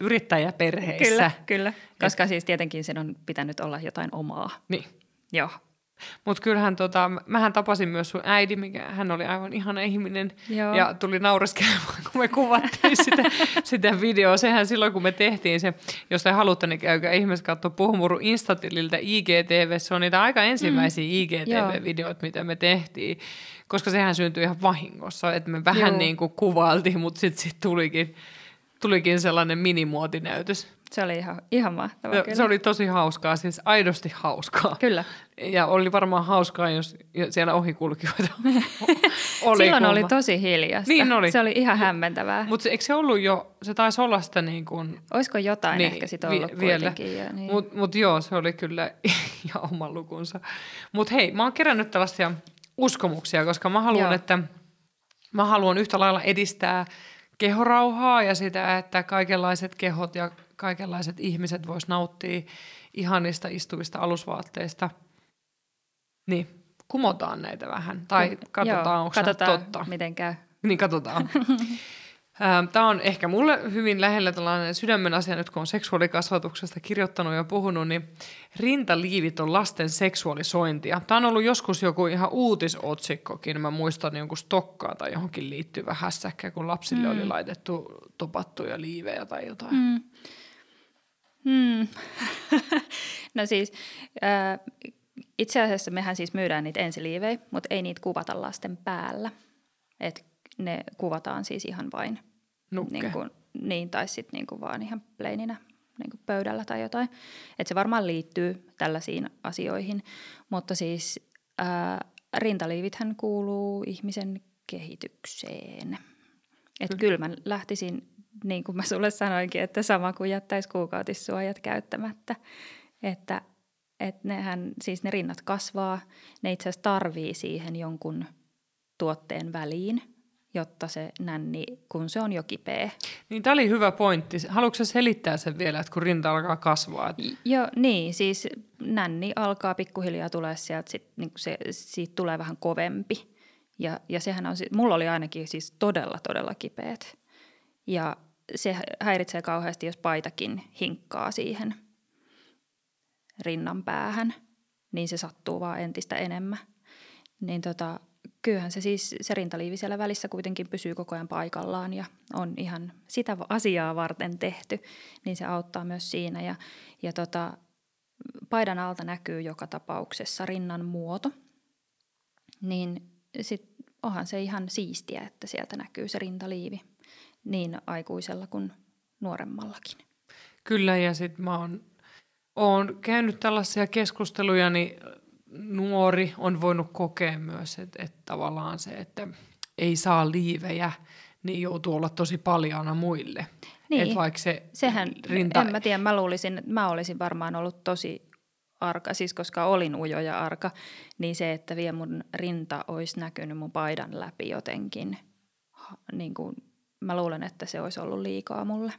yrittäjäperheissä. Kyllä. Koska siis tietenkin sen on pitänyt olla jotain omaa. Niin. Joo. Mutta kyllähän mähän tapasin myös sun äidin, hän oli aivan ihana ihminen. Joo. Ja tuli naureskelemaan, kun me kuvattiin sitä videoa. Sehän silloin, kun me tehtiin se, jos te haluatte, niin käykää ihmeessä katsoa Puhumuru Instatililtä IGTV. Se on niitä aika ensimmäisiä IGTV-videoita, mitä me tehtiin, koska sehän syntyi ihan vahingossa. Että me vähän niin kuin kuvailtiin, mutta sitten tulikin sellainen minimuotinäytös. Se oli ihan mahtava. No, se oli tosi hauskaa, siis aidosti hauskaa. Kyllä. Ja oli varmaan hauskaa, jos siellä ohikulkijoita oli. Silloin oli tosi hiljaista. Niin oli. Se oli ihan hämmentävää. Mutta eikö se ollut jo, se taisi olla sitä niin kuin... Olisiko jotain niin, ehkä sitten ollut vielä. Kuitenkin. Niin. Mut joo, se oli kyllä ihan oman lukunsa. Mut hei, mä oon kerännyt tällaisia uskomuksia, koska mä haluan, että... Mä haluan yhtä lailla edistää kehorauhaa ja sitä, että kaikenlaiset kehot ja kaikenlaiset ihmiset vois nauttia ihanista istuvista alusvaatteista. Niin, kumotaan näitä vähän. Tai katsotaan, onko se totta. Miten käy. Niin, katsotaan. Tämä on ehkä mulle hyvin lähellä tällainen sydämen asia, nyt kun on seksuaalikasvatuksesta kirjoittanut ja puhunut, niin rintaliivit on lasten seksuaalisointia. Tämä on ollut joskus joku ihan uutisotsikkokin, mä muistan jonkun Stokkaa tai johonkin liittyvä hässäkkä, kun lapsille oli laitettu topattuja liivejä tai jotain. No siis, itse asiassa mehän siis myydään niitä ensiliivejä, mutta ei niitä kuvata lasten päällä, et ne kuvataan siis ihan vain niin tai sitten niin vaan ihan plaininä niin pöydällä tai jotain. Että se varmaan liittyy tällaisiin asioihin, mutta siis rintaliivithän kuuluu ihmisen kehitykseen. Että kyllä mä lähtisin, niin kuin mä sulle sanoinkin, että sama kuin jättäisi kuukautissuojat käyttämättä. Että nehän, siis ne rinnat kasvaa, ne itse asiassa tarvii siihen jonkun tuotteen väliin, jotta se nänni, kun se on jo kipeä. Niin tämä oli hyvä pointti. Haluatko selittää sen vielä, että kun rinta alkaa kasvaa? Joo, niin. Siis nänni alkaa pikkuhiljaa tulee sieltä, niin siitä tulee vähän kovempi. Ja sehän on, mulla oli ainakin siis todella kipeät. Ja se häiritsee kauheasti, jos paitakin hinkkaa siihen rinnan päähän, niin se sattuu vaan entistä enemmän. Niin kyllähän se siis, se rintaliivi siellä välissä kuitenkin pysyy koko ajan paikallaan ja on ihan sitä asiaa varten tehty, niin se auttaa myös siinä. Ja paidan alta näkyy joka tapauksessa rinnan muoto, niin sit onhan se ihan siistiä, että sieltä näkyy se rintaliivi niin aikuisella kuin nuoremmallakin. Kyllä, ja sitten mä oon käynyt tällaisia keskusteluja, niin nuori on voinut kokea myös, että tavallaan se, että ei saa liivejä, niin joutuu olla tosi paljaana muille. Niin, että vaikka sehän, en mä tiedä, mä luulisin, että mä olisin varmaan ollut tosi arka, siis koska olin ujo ja arka, niin se, että vielä mun rinta olisi näkynyt mun paidan läpi jotenkin, niin kuin mä luulen, että se olisi ollut liikaa mulle.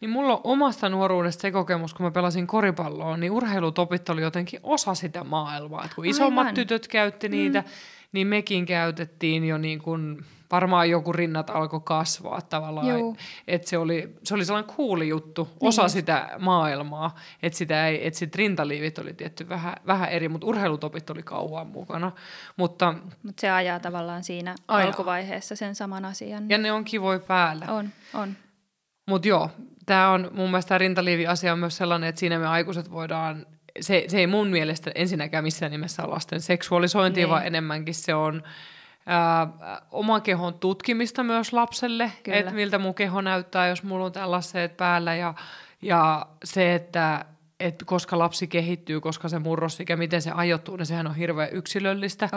Niin mulla on omasta nuoruudesta se kokemus, kun mä pelasin koripalloa, niin urheilutopit oli jotenkin osa sitä maailmaa. Et kun isommat tytöt käytti niitä, niin mekin käytettiin jo niin kuin, varmaan joku rinnat alkoi kasvaa tavallaan. Että se oli sellainen cool juttu, osa sitä maailmaa, että sit rintaliivit oli tietty vähän eri, mutta urheilutopit oli kauan mukana. Mutta se ajaa tavallaan siinä alkuvaiheessa sen saman asian. Ja ne on kivoja päällä. On. Mutta joo, tämä on mun mielestä tämä rintaliivi-asia on myös sellainen, että siinä me aikuiset voidaan, se ei mun mielestä ensinnäkään missään nimessä ole lasten seksuaalisointia, vaan enemmänkin se on oman kehon tutkimista myös lapselle, että miltä mun keho näyttää, jos mulla on tällaiset päällä ja se, että koska lapsi kehittyy, koska se murrosikä, miten se ajoittuu, niin sehän on hirveän yksilöllistä,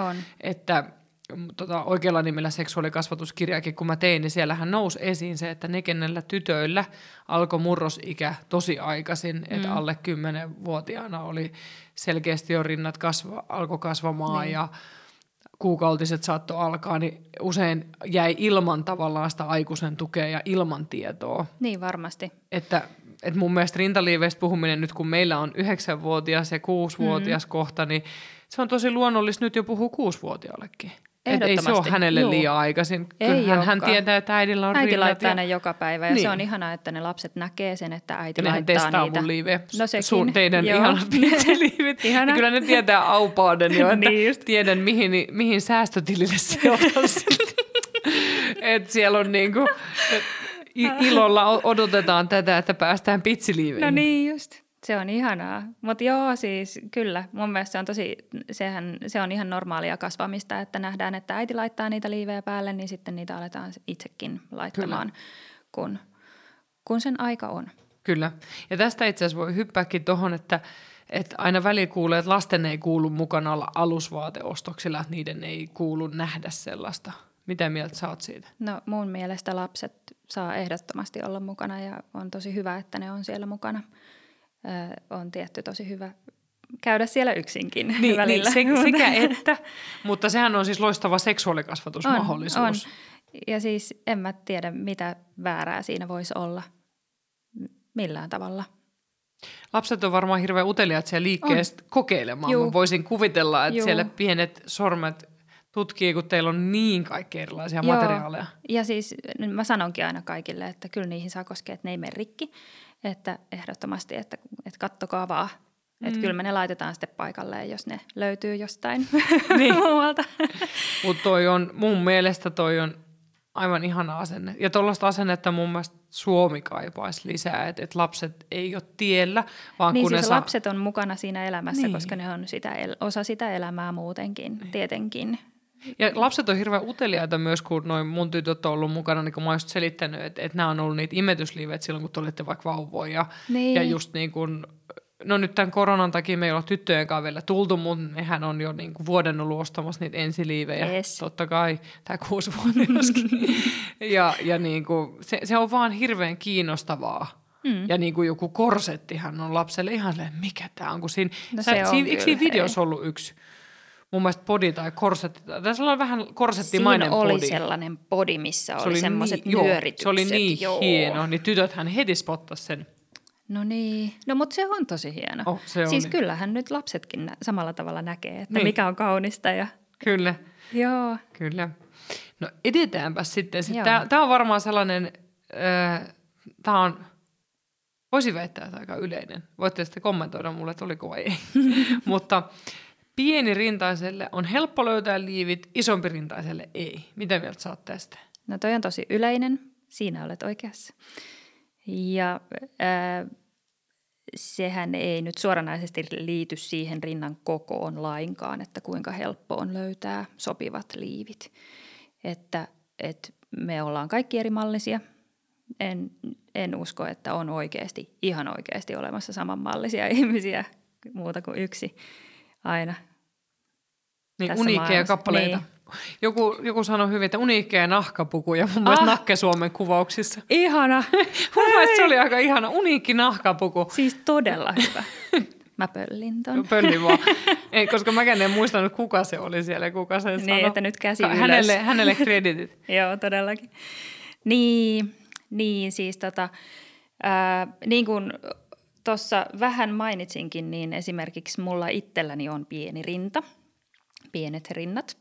että oikealla nimellä seksuaalikasvatuskirjaakin, kun mä tein, niin siellähän nousi esiin se, että ne, kenellä tytöillä alkoi murrosikä tosi aikaisin, että alle 10-vuotiaana oli selkeästi jo rinnat alkoi kasvamaan ja kuukautiset saattoi alkaa, niin usein jäi ilman tavallaan sitä aikuisen tukea ja ilman tietoa. Niin varmasti. Että mun mielestä rintaliiveistä puhuminen nyt, kun meillä on 9-vuotias ja 6-vuotias kohta, niin se on tosi luonnollista nyt jo puhua 6-vuotiaallekin. Et ei se ole hänelle liian aikaisin. Hän tietää, että äidillä on rinnat. Äiti laittaa ne joka päivä ja se on ihanaa, että ne lapset näkee sen, että äiti laittaa niitä. Kyllähän testaa mun liivejä. No sekin. Teidän ihanat pitseliivit. Ihana. Kyllä ne tietää aupauden jo, että tiedän mihin säästötilille se on. Että siellä on niinku ilolla odotetaan tätä, että päästään pitsiliiveihin. No niin just. Se on ihanaa. Mutta joo, siis kyllä. Mun mielestä se on se on ihan normaalia kasvamista, että nähdään, että äiti laittaa niitä liivejä päälle, niin sitten niitä aletaan itsekin laittamaan, kun sen aika on. Kyllä. Ja tästä itse asiassa voi hyppääkin tuohon, että aina välillä kuulee, että lasten ei kuulu mukana olla alusvaateostoksilla, että niiden ei kuulu nähdä sellaista. Mitä mieltä sä oot siitä? No mun mielestä lapset saa ehdottomasti olla mukana ja on tosi hyvä, että ne on siellä mukana. On tietty tosi hyvä käydä siellä yksinkin välillä. Niin, sekä että, mutta sehän on siis loistava seksuaalikasvatusmahdollisuus. On. Ja siis en mä tiedä, mitä väärää siinä voisi olla millään tavalla. Lapset on varmaan hirveän uteliaat siellä liikkeestä kokeilemaan. Mä voisin kuvitella, että siellä pienet sormet tutkia, kun teillä on niin kaikki erilaisia materiaaleja. Ja siis nyt mä sanonkin aina kaikille, että kyllä niihin saa koskea, että ne ei mene rikki. Että ehdottomasti, että kattokaa vaan. Että kyllä me ne laitetaan sitten paikalleen, jos ne löytyy jostain niin. muualta. Mutta toi on, mun mielestä toi on aivan ihana asenne. Ja tuollaista asennetta mun mielestä Suomi kaipaisi lisää, että et lapset ei ole tiellä. Vaan niin kun siis lapset on mukana siinä elämässä, niin. koska ne on osa sitä elämää muutenkin, niin. tietenkin. Ja lapset on hirveän uteliaita myös, kun noin mun tytöt on ollut mukana, niin kuin mä oon just selittänyt, että nämä on ollut niitä imetysliivejä silloin, kun te olitte vaikka vauvoja. Niin. Ja just niin kuin... No nyt tämän koronan takia me ei olla tyttöjen kanssa vielä tultu, mutta mehän on jo niin kuin vuoden ollut ostamassa niitä ensiliivejä. Yes. Totta kai, tämä 6-vuotiaskin. ja niin kuin, se on vaan hirveän kiinnostavaa. Mm. Ja niin kuin joku korsettihan on lapselle ihan silleen, mikä tämä on. Kun siinä, no se on eikö siinä videossa ollut yksi? Mun mielestä body tai korsetti. Tässä on vähän korsettimainen body. Siinä oli sellainen body, missä se oli semmoiset nyöritykset. Se oli niin hieno, niin tytöthän heti spottasi sen. No niin. No mutta se on tosi hieno. Oh, siis niin. Kyllähän nyt lapsetkin samalla tavalla näkee, että niin. mikä on kaunista. Ja... Kyllä. Joo. Kyllä. No edetäänpä sitten. Tämä on varmaan sellainen, tämä on, voisin väittää, että aika yleinen. Voitte sitten kommentoida mulle, että oliko vai ei. Mutta pienirintaiselle on helppo löytää liivit, isompirintaiselle ei. Mitä mieltä sä oot tästä? No toi on tosi yleinen. Siinä olet oikeassa. Ja sehän ei nyt suoranaisesti liity siihen rinnan kokoon lainkaan, että kuinka helppo on löytää sopivat liivit. Että me ollaan kaikki eri mallisia. En usko, että on oikeasti, ihan oikeasti olemassa samanmallisia ihmisiä muuta kuin yksi aina. Niin uniikkeja kappaleita. Niin. Joku sanoi hyvin, että uniikkeja nahkapukuja mun mielestä Nakkesuomen kuvauksissa. Ihana. Mun mielestä se oli aika ihana, uniikki nahkapuku. Siis todella hyvä. Mä pöllin ton. Pöllin vaan. Ei, koska mäkään en muistanut, kuka se oli siellä ja kuka se sanoi. Niin, että nyt käsi ylös. Hänelle kreditit. Joo, todellakin. Niin siis niin kuin tuossa vähän mainitsinkin, niin esimerkiksi mulla itselläni on pieni rinta. Pienet rinnat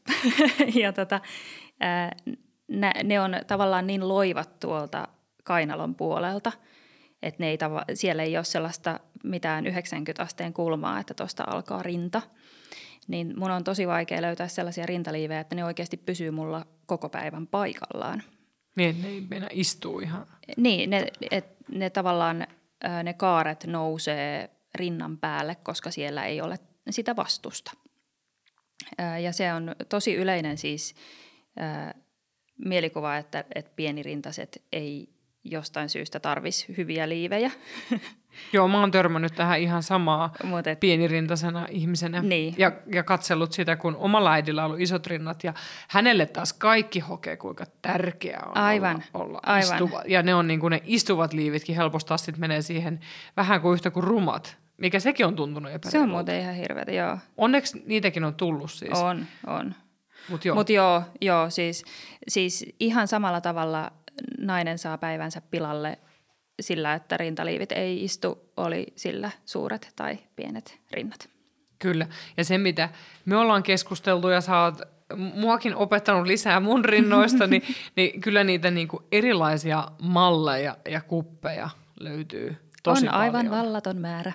ja ne on tavallaan niin loivat tuolta kainalon puolelta, että ne ei siellä ei ole sellaista mitään 90 asteen kulmaa, että tuosta alkaa rinta. Niin mun on tosi vaikea löytää sellaisia rintaliivejä, että ne oikeasti pysyy mulla koko päivän paikallaan. Niin, ne ei mennä istuu ihan. Niin, ne tavallaan ne kaaret nousee rinnan päälle, koska siellä ei ole sitä vastusta. Ja se on tosi yleinen siis mielikuva, että pienirintaiset ei jostain syystä tarvisi hyviä liivejä. Joo, mä oon törmännyt tähän ihan samaa pienirintaisena ihmisenä niin. ja katsellut sitä, kun omalla äidillä on ollut isot rinnat ja hänelle taas kaikki hokee, kuinka tärkeää on olla istuva. Ja ne on niin kuin ne istuvat liivitkin helposti taas sitten menee siihen vähän kuin yhtä kuin rumat. Mikä sekin on tuntunut epäreilulta. Se on muuten ihan hirveätä, joo. Onneksi niitäkin on tullut siis. On. Mut joo, siis ihan samalla tavalla nainen saa päivänsä pilalle sillä, että rintaliivit ei istu, oli sillä suuret tai pienet rinnat. Kyllä, ja se mitä me ollaan keskusteltu ja sä oot muakin opettanut lisää mun rinnoista, niin kyllä niitä niinku erilaisia malleja ja kuppeja löytyy tosi paljon. On aivan vallaton määrä.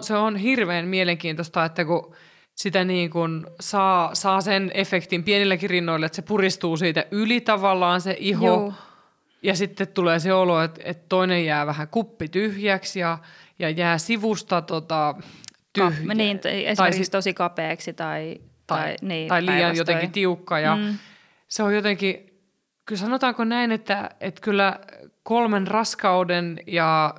Se on hirveän mielenkiintoista, että kun sitä niin kuin saa sen efektin pienilläkin rinnoilla, että se puristuu siitä yli tavallaan se iho. Joo. Ja sitten tulee se olo, että toinen jää vähän kuppi tyhjäksi ja jää sivusta tyhjä. Esimerkiksi tosi kapeaksi tai liian jotenkin tiukka. Ja se on jotenkin, kyllä sanotaanko näin, että kyllä... 3 raskauden ja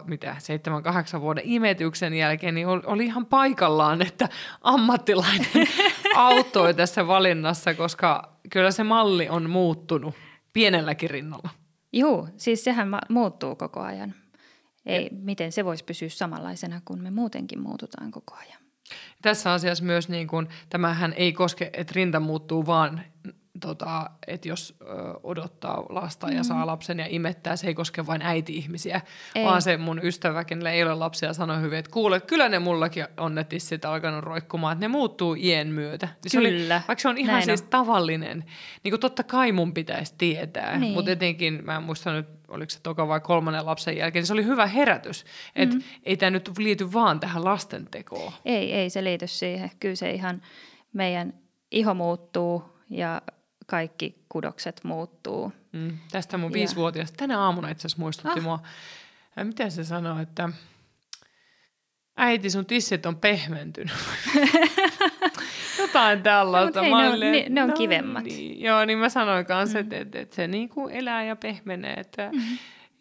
7-8 vuoden imetyksen jälkeen niin oli ihan paikallaan, että ammattilainen auttoi tässä valinnassa, koska kyllä se malli on muuttunut pienelläkin rinnalla. Joo, siis sehän muuttuu koko ajan. Miten se voisi pysyä samanlaisena, kun me muutenkin muututaan koko ajan? Tässä asiassa myös niin kuin, tämähän ei koske, että rinta muuttuu vaan että jos odottaa lasta ja saa lapsen ja imettää, se ei koske vain äiti-ihmisiä, ei. Vaan se mun ystävä, kenellä ei ole lapsia, sanoi hyvin, että kuule, kyllä ne mullakin on netissä alkanut roikkumaan, että ne muuttuu iän myötä. Se kyllä. Oli, vaikka se on ihan näin siis on tavallinen, niin kuin totta kai mun pitäisi tietää, niin. Mutta etenkin, mä en muista nyt, oliko se toka vai kolmannen lapsen jälkeen, niin se oli hyvä herätys, että ei tämä nyt liity vaan tähän lastentekoon. Ei se liity siihen, kyllä se ihan meidän iho muuttuu ja kaikki kudokset muuttuu. Tästä mun 5-vuotias tänä aamuna itse asiassa muistutti mua. Miten se sanoo, että äiti, sun tissit on pehmentynyt. Jotain tällaista. No, ne on kivemmat. Niin, joo, niin mä sanoin kanssa, että se niinku elää ja pehmenee. Että,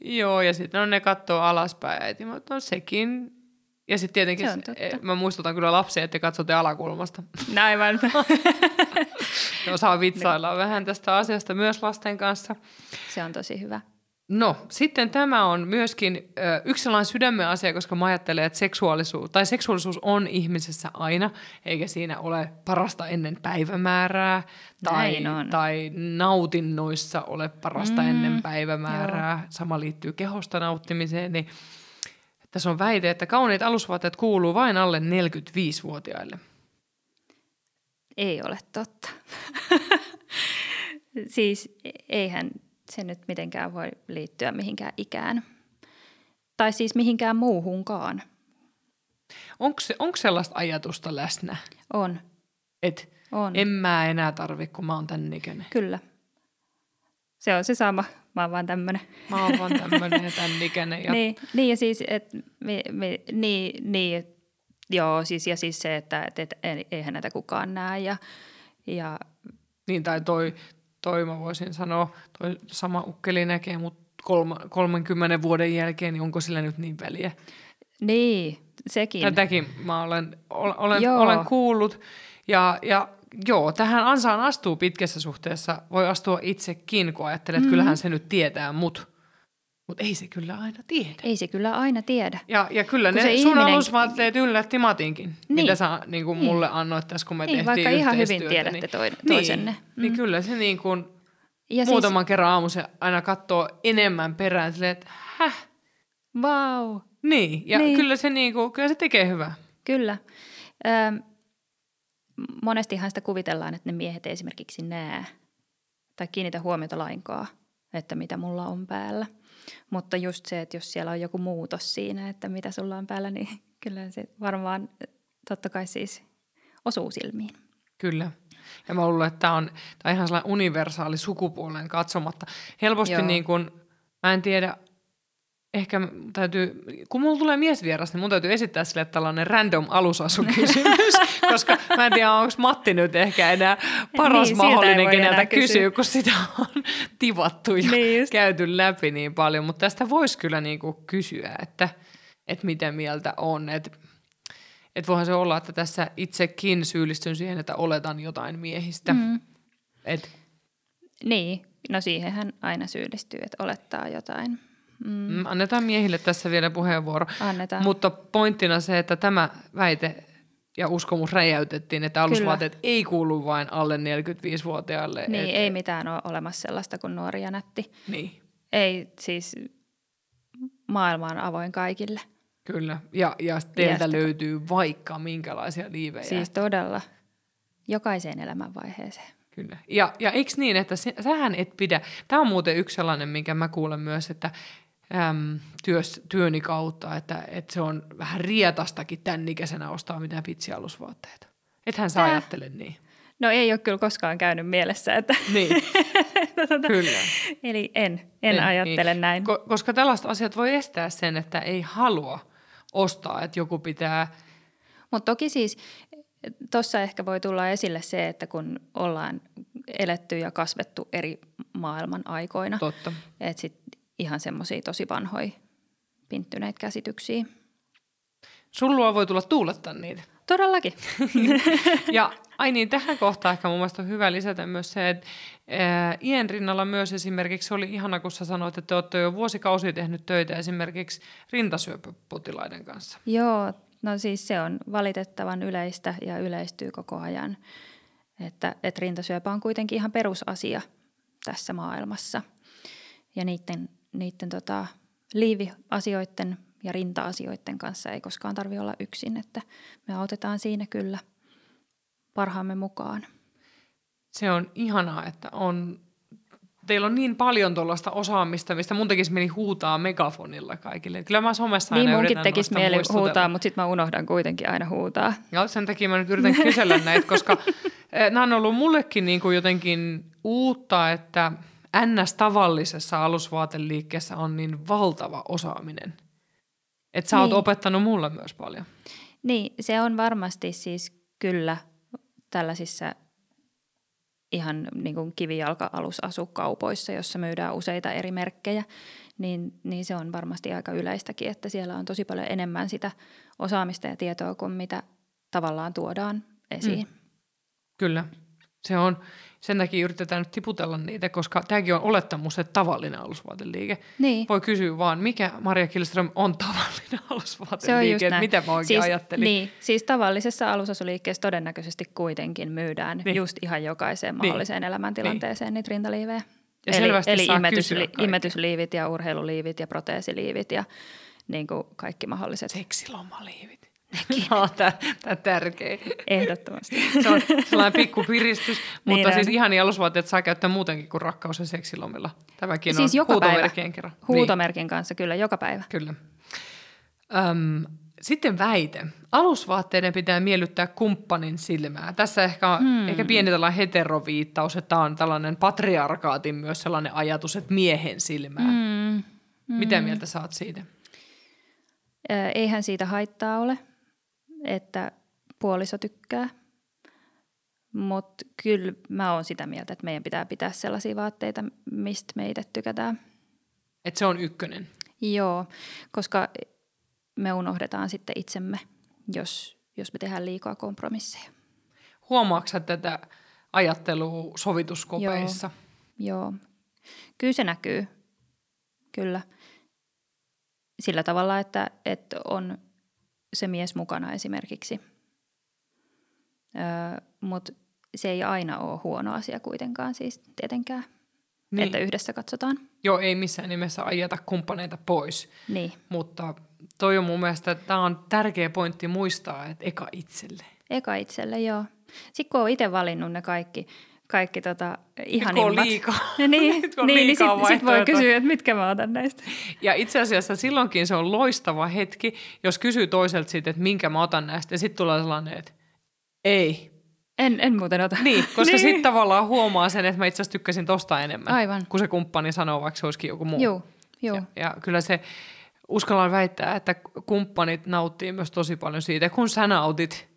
joo, ja sitten ne katsoo alaspäin äiti, mutta on sekin. Ja sitten tietenkin, mä muistutan kyllä lapsia, että katsotte alakulmasta. Näin vaan. Osaa vitsailla vähän tästä asiasta myös lasten kanssa. Se on tosi hyvä. No, sitten tämä on myöskin yksi sellainen sydämen asia, koska mä ajattelen, että seksuaalisuus on ihmisessä aina, eikä siinä ole parasta ennen päivämäärää tai nautinnoissa ole parasta ennen päivämäärää. Joo. Sama liittyy kehosta nauttimiseen, niin tässä on väite, että kauniit alusvaatteet kuuluu vain alle 45-vuotiaille. Ei ole totta. Siis eihän se nyt mitenkään voi liittyä mihinkään ikään. Tai siis mihinkään muuhunkaan. Onko sellaista ajatusta läsnä? On. Et on. En mä enää tarvi, kun mä oon tän ikäinen. Kyllä. Se on se sama. Mä oon vaan tämmönen. Mä oon vaan tämmönen ja tän ikäinen. Ja... Niin ja siis, että joo, siis, ja siis se, että eihän näitä kukaan näe ja... Niin, tai toi mä voisin sanoa, toi sama ukkeli näkee, mutta 30 vuoden jälkeen, niin onko sillä nyt niin väliä? Niin, sekin. Tätäkin mä olen kuullut ja joo, tähän ansaan astuu pitkässä suhteessa. Voi astua itsekin, kun ajattelet, että kyllähän se nyt tietää mut ei se kyllä aina tiedä. Ei se kyllä aina tiedä. Ja kyllä kun ne sun alusvaatteet yllätti Matinkin, mitä sä niin kuin mulle annoit tässä, kun me tehtiin yhteistyötä. Ihan hyvin tiedätte toisenne. Niin kyllä se niin kuin muutaman kerran aamuisen aina katsoo enemmän perään silleen, että häh? Vau. Niin, ja kyllä se niin kuin, kyllä se tekee hyvää. Kyllä. Monestihan sitä kuvitellaan, että ne miehet ei esimerkiksi näe tai kiinnitä huomiota lainkaan, että mitä mulla on päällä. Mutta just se, että jos siellä on joku muutos siinä, että mitä sulla on päällä, niin kyllä se varmaan totta kai siis osuu silmiin. Kyllä. Ja mä luulen, että tämä on ihan sellainen universaali sukupuolen katsomatta. Helposti niin kuin, mä en tiedä, ehkä täytyy, kun mulla tulee miesvieras, niin mun täytyy esittää sille tällainen random alusasukysymys, koska mä en tiedä, onko Matti nyt ehkä enää paras niin, mahdollinen, keneltä kysyy, kun sitä on tivattu ja käyty läpi niin paljon. Mutta tästä voisi kyllä niinku kysyä, että mitä mieltä on. Että voihan se olla, että tässä itsekin syyllistyn siihen, että oletan jotain miehistä. Niin, no siihenhän aina syyllistyy, että olettaa jotain. Annetaan miehille tässä vielä puheenvuoro. Annetaan. Mutta pointtina se, että tämä väite ja uskomus räjäytettiin, että alusvaateet ei kuulu vain alle 45-vuotiaille. Niin, ei mitään ole olemassa sellaista kuin nuori ja nätti. Niin. Ei siis, maailma on avoin kaikille. Kyllä, ja teiltä löytyy vaikka minkälaisia liivejä. Siis todella, jokaiseen elämänvaiheeseen. Kyllä. Ja eikö niin, että sähän et pidä, tämä on muuten yksi sellainen, minkä mä kuulen myös, että työni kautta, että se on vähän rietastakin tämän ikäisenä ostaa mitään pitsialusvaatteita. Ethän sä ajattele niin. No ei ole kyllä koskaan käynyt mielessä, että... Niin, kyllä. Eli en ajattele niin. Näin. Koska tällaiset asiat voi estää sen, että ei halua ostaa, että joku pitää... Mutta toki siis... Tuossa ehkä voi tulla esille se, että kun ollaan eletty ja kasvettu eri maailman aikoina. Totta. Että sitten ihan semmoisia tosi vanhoja pinttyneitä käsityksiä. Sullua voi tulla tuulettaa niitä. Todellakin. Ja ai niin, tähän kohtaan ehkä mun mielestä on hyvä lisätä myös se, että iän rinnalla myös esimerkiksi oli ihana, kun sä sanoit, että te olette jo vuosikausia tehnyt töitä esimerkiksi rintasyöpäpotilaiden kanssa. Joo. No siis se on valitettavan yleistä ja yleistyy koko ajan. Että rintasyöpä on kuitenkin ihan perusasia tässä maailmassa. Ja niiden liiviasioiden ja rinta-asioiden kanssa ei koskaan tarvitse olla yksin. Että me autetaan siinä kyllä parhaamme mukaan. Se on ihanaa, että teillä on niin paljon tuollaista osaamista, mistä mun tekisi mieli huutaa megafonilla kaikille. Kyllä mä somessa aina yritän muistutella. Niin munkin tekisi mieli huutaa, mutta sitten mä unohdan kuitenkin aina huutaa. Ja sen takia mä nyt yritän kysellä näitä, koska nämä on ollut mullekin niin kuin jotenkin uutta, että tavallisessa alusvaateliikkeessä on niin valtava osaaminen. Että sä oot opettanut mulle myös paljon. Niin, se on varmasti siis kyllä tällaisissa ihan niin kuin kivijalka-alusasukaupoissa, jossa myydään useita eri merkkejä, niin se on varmasti aika yleistäkin, että siellä on tosi paljon enemmän sitä osaamista ja tietoa kuin mitä tavallaan tuodaan esiin. Mm. Kyllä, se on. Sen takia yritetään nyt tiputella niitä, koska tämäkin on olettamus, että tavallinen alusvaateliike. Niin. Voi kysyä vaan, mikä Maria Kilström on tavallinen alusvaateliike, että mitä mä oikein ajattelin. Niin, siis tavallisessa alusasuliikkeessä todennäköisesti kuitenkin myydään just ihan jokaiseen mahdolliseen elämäntilanteeseen niitä rintaliivejä. Ja eli imetysliivit ja urheiluliivit ja proteesiliivit ja niin kuin kaikki mahdolliset. Seksilomaliivit. No, tämä on tärkeä. Ehdottomasti. Se on sellainen pikku piristys, mutta niin siis ihan alusvaatteet saa käyttää muutenkin kuin rakkaus- ja seksilomilla. Tämäkin siis on huutomerkin kerran. Huutomerkin kanssa, kyllä, joka päivä. Kyllä. Sitten väite. Alusvaatteiden pitää miellyttää kumppanin silmää. Tässä ehkä on ehkä pieni tällainen heteroviittaus, että tämä on tällainen patriarkaatin myös sellainen ajatus, että miehen silmää. Mitä mieltä sä oot siitä? Eihän siitä haittaa ole, että puoliso tykkää, mutta kyllä mä oon sitä mieltä, että meidän pitää pitää sellaisia vaatteita, mistä me itse tykätään. Että se on ykkönen? Joo, koska me unohdetaan sitten itsemme, jos me tehdään liikaa kompromisseja. Huomaatko sä tätä ajattelua sovituskopeissa? Joo. Kyllä se näkyy, kyllä. Sillä tavalla, että on se mies mukana esimerkiksi, mutta se ei aina ole huono asia kuitenkaan siis tietenkään, niin. Että yhdessä katsotaan. Joo, ei missään nimessä ajeta kumppaneita pois, niin. Mutta toi on mun mielestä, että tämä on tärkeä pointti muistaa, että eka itselle. Eka itselle, joo. Sitten kun on itse valinnut ne kaikki ihanimmat. Niin sitten voi kysyä, että mitkä mä otan näistä. Ja itse asiassa silloinkin se on loistava hetki, jos kysyy toiselta siitä, että minkä mä otan näistä. Ja sitten tulee sellainen, että ei. En muuten ota. Niin, koska sitten tavallaan huomaa sen, että mä itse asiassa tykkäsin tosta enemmän. Aivan. Kun se kumppani sanoo, vaikka se olisikin joku muu. Joo. Ja kyllä se uskallan väittää, että kumppanit nauttii myös tosi paljon siitä, kun sä nautit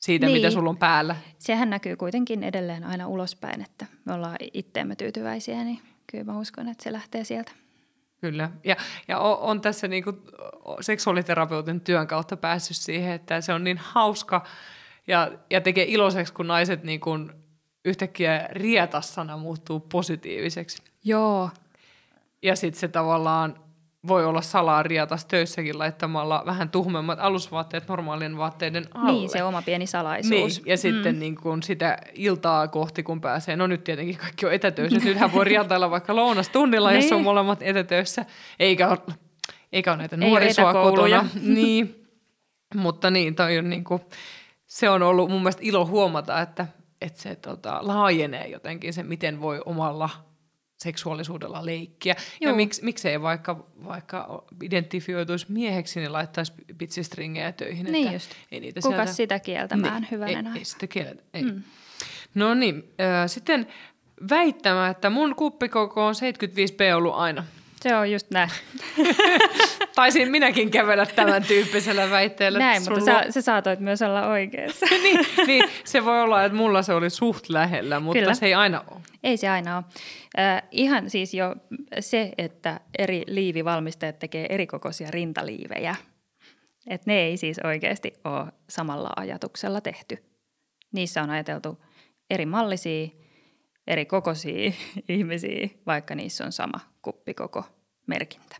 siitä, mitä sulla on päällä. Sehän näkyy kuitenkin edelleen aina ulospäin, että me ollaan itteemme tyytyväisiä, niin kyllä mä uskon, että se lähtee sieltä. Kyllä. Ja on tässä niinku seksuaaliterapeutin työn kautta päässyt siihen, että se on niin hauska ja tekee iloiseksi, kun naiset niinku yhtäkkiä rietassana muuttuu positiiviseksi. Joo. Ja sitten se tavallaan voi olla salaa rietas töissäkin laittamalla vähän tuhmemmat alusvaatteet normaalien vaatteiden alle. Niin, se oma pieni salaisuus. Niin, ja sitten niin kun sitä iltaa kohti, kun pääsee, no nyt tietenkin kaikki on etätöissä. Nythän voi rientailla vaikka lounastunnilla, jos on molemmat etätöissä. Eikä ole näitä nuorisoa kotona. Niin, mutta niin, toi on niin kun, se on ollut mun mielestä ilo huomata, että se laajenee jotenkin se, miten voi omalla seksuaalisuudella leikkiä. Joo. Ja miksei vaikka identifioituisi mieheksi, niin laittaisi pitsistringejä töihin. Niin että just. Ei niitä kuka sieltä sitä kieltämään niin, hyvänä aikaa. Ei sitä kieltä, ei. No niin, sitten väittämä, että mun kuppikoko on 75B ollut aina. Se on just näin. Taisin minäkin kävellä tämän tyyppisellä väitteellä. Näin, mutta sä saatoit myös olla oikeassa. niin, se voi olla, että mulla se oli suht lähellä, mutta kyllä. Se ei aina ole. Ei se aina ole. Ihan siis jo se, että eri liivivalmistajat tekee erikokoisia rintaliivejä. Et ne ei siis oikeasti ole samalla ajatuksella tehty. Niissä on ajateltu eri mallisia, eri kokoisia ihmisiä, vaikka niissä on sama kuppikoko merkintä.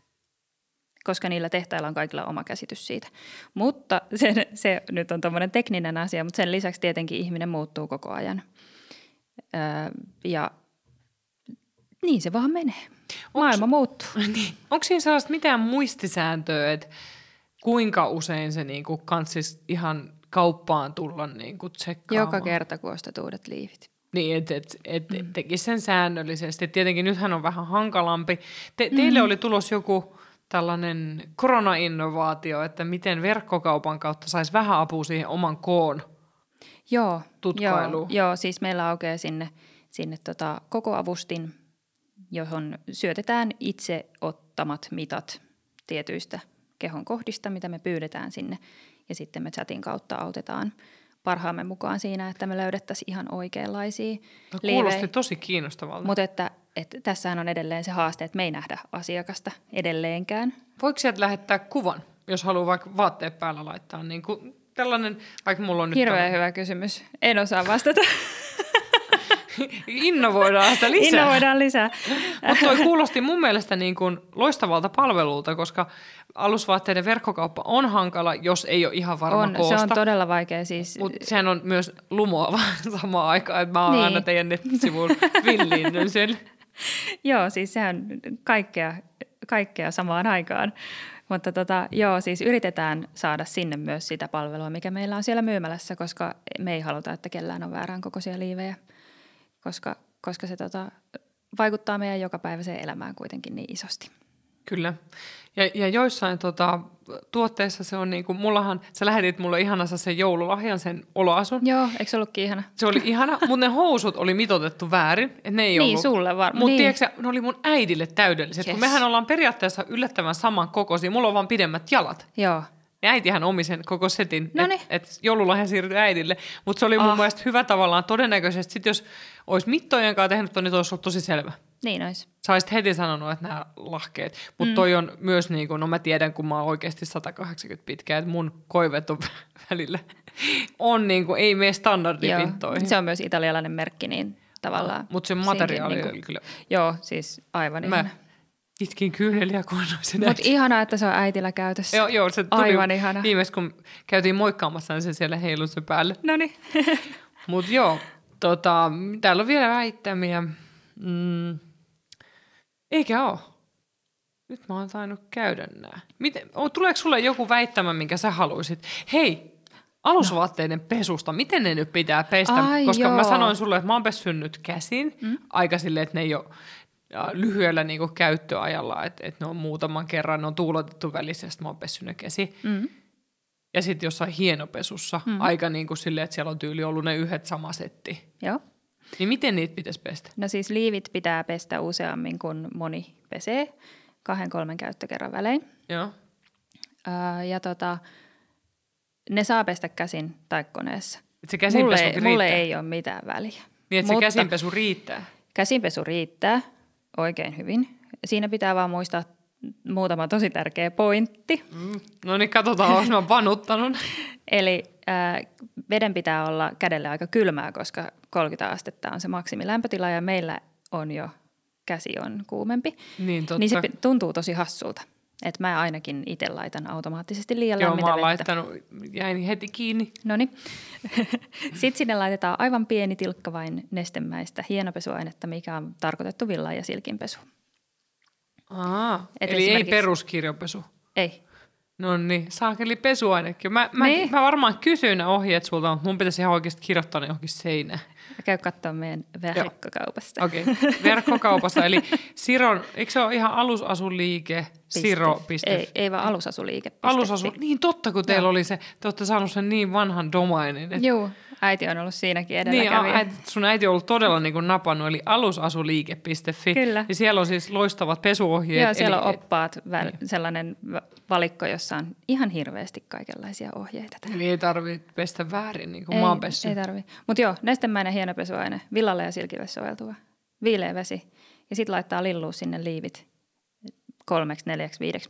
Koska niillä tehtailla on kaikilla oma käsitys siitä. Mutta se nyt on tommoinen tekninen asia, mutta sen lisäksi tietenkin ihminen muuttuu koko ajan. Ja niin se vaan menee. Maailma muuttuu. Niin. Onko siinä sellaista mitään muistisääntöä, että kuinka usein se niinku kansis ihan kauppaan tulla niinku tsekkaamaan? Joka kerta, kun ostat uudet liivit. Niin, että et tekisi sen säännöllisesti. Tietenkin nythän on vähän hankalampi. Teille oli tulos joku tällainen korona-innovaatio, että miten verkkokaupan kautta saisi vähän apua siihen oman koon tutkailuun. Joo, siis meillä aukeaa sinne koko avustin, johon syötetään itse ottamat mitat tietyistä kehon kohdista, mitä me pyydetään sinne. Ja sitten me chatin kautta autetaan parhaamme mukaan siinä, että me löydettäisiin ihan oikeanlaisia liivejä. Kuulosti tosi kiinnostavalta. Mutta että tässähän on edelleen se haaste, että me ei nähdä asiakasta edelleenkään. Voiko sieltä lähettää kuvan, jos haluaa vaikka vaatteet päällä laittaa? Niin kuin tällainen, vaikka mulla on nyt hyvä kysymys. En osaa vastata. Innovoidaan sitä lisää. Innovoidaan lisää. Mutta toi kuulosti mun mielestä niin kuin loistavalta palvelulta, koska alusvaatteiden verkkokauppa on hankala, jos ei ole ihan varma koosta. Se on todella vaikea siis. Mutta sehän on myös lumoava samaan aikaan, että mä annan teidän nettisivuun villiinnyn. Joo, siis sehän kaikkea samaan aikaan. Mutta siis yritetään saada sinne myös sitä palvelua, mikä meillä on siellä myymälässä, koska me ei haluta, että kellään on väärän kokoisia liivejä. Koska se vaikuttaa meidän jokapäiväiseen elämään kuitenkin niin isosti. Kyllä. Ja joissain tuotteissa se on niin kuin, sä lähetit mulle ihanansa sen joululahjan, sen oloasun. Joo, eikö se ollutkin ihana? Se oli ihana, mutta ne housut oli mitoitettu väärin, että ne ei ollut. Niin, sulle varmaan. Mutta tiedätkö, ne oli mun äidille täydelliset, kun mehän ollaan periaatteessa yllättävän saman kokoisia, mulla on vaan pidemmät jalat. Joo. Ja äitihän omi sen koko setin, että joululahja siirtyi äidille. Mutta se oli mun mielestä hyvä tavallaan todennäköisesti. Sitten jos olisi mittojen kanssa tehnyt, niin olisi ollut tosi selvä. Niin olisi. Sä olisit heti sanonut, että nämä lahkeet. Mutta toi on myös niin kuin, no mä tiedän, kun mä oon oikeasti 180 pitkä, että mun koivet on välillä. On niin kuin, ei mene standardipintoihin. Joo, se on myös italialainen merkki, niin tavallaan. Mutta se materiaali niin kuin, kyllä. Joo, siis aivan ihana. Itkin kyyneliä, kun annoin sen. Mutta ihanaa, että se on äitillä käytössä. Joo, se tuli aivan ihana. Viimeis, kun käytiin moikkaamassa, niin se siellä heilui se päälle. Noniin. Mutta joo, täällä on vielä väittämiä. Eikä ole. Nyt mä oon tainnut käydä nää. Tuleeko sulle joku väittämä, minkä sä haluisit? Hei, alusvaatteiden pesusta, miten ne nyt pitää pestä? Koska mä sanoin sulle, että mä oon pessynyt käsin aika silleen, että ne ei ole lyhyellä niinku käyttöajalla, että et ne on muutaman kerran, ne on tuulotettu välissä, ja sitten mä oon pessyt ne käsi. Ja sitten jossain hienopesussa, aika niin kuin silleen, että siellä on tyyli ollut ne yhdet sama setti. Joo. Niin miten niitä pitäisi pestä? No siis liivit pitää pestä useammin, kun moni pesee, 2-3 käyttökerran välein. Joo. Ne saa pestä käsin tai koneessa. Et se käsinpesu riittää? Mulle ei ole mitään väliä. Niin, että se käsinpesu riittää? Käsinpesu riittää oikein hyvin. Siinä pitää vaan muistaa muutama tosi tärkeä pointti. No niin, katsotaan, olis mä panuttanut. Eli veden pitää olla kädelle aika kylmää, koska 30 astetta on se maksimilämpötila ja meillä on jo käsi on kuumempi. Niin, totta. Niin se tuntuu tosi hassulta. Että mä ainakin itse laitan automaattisesti liian lämmintä vettä. Mä oon laittanut, jäin heti kiinni. Noniin. Sitten sinne laitetaan aivan pieni tilkka vain nestemäistä hienopesuainetta, mikä on tarkoitettu villan ja silkinpesu. Eli esimerkiksi ei peruskirjopesu? Ei. Noniin, saakeli pesuainekin. Mä varmaan kysyn ohjeet sulta, mutta mun pitäisi ihan oikeasti kirjoittaa ne johonkin seinään. Käy katsomaan meidän verkkokaupasta. Okei, verkkokaupassa. Eli Siron, eikö se ole ihan alusasuliike? Siro. Ei vaan alusasuliike. Niin totta, kun teillä oli se, te olette saaneet sen niin vanhan domainin. Joo, äiti on ollut siinäkin edelläkävijä. Niin, sun äiti on ollut todella niin kuin napannut, eli alusasuliike.fi. Kyllä. Ja siellä on siis loistavat pesuohjeet. Joo, siellä on oppaat, sellainen valikko, jossa on ihan hirveästi kaikenlaisia ohjeita. Eli ei tarvitse pestä väärin, niin kuin mä oon pessyt. Ei tarvitse. Mutta joo, nestemäinen hienopesuaine, villalle ja silkille soveltuva, viileä vesi. Ja sit laittaa lilluu sinne liivit 3-4-5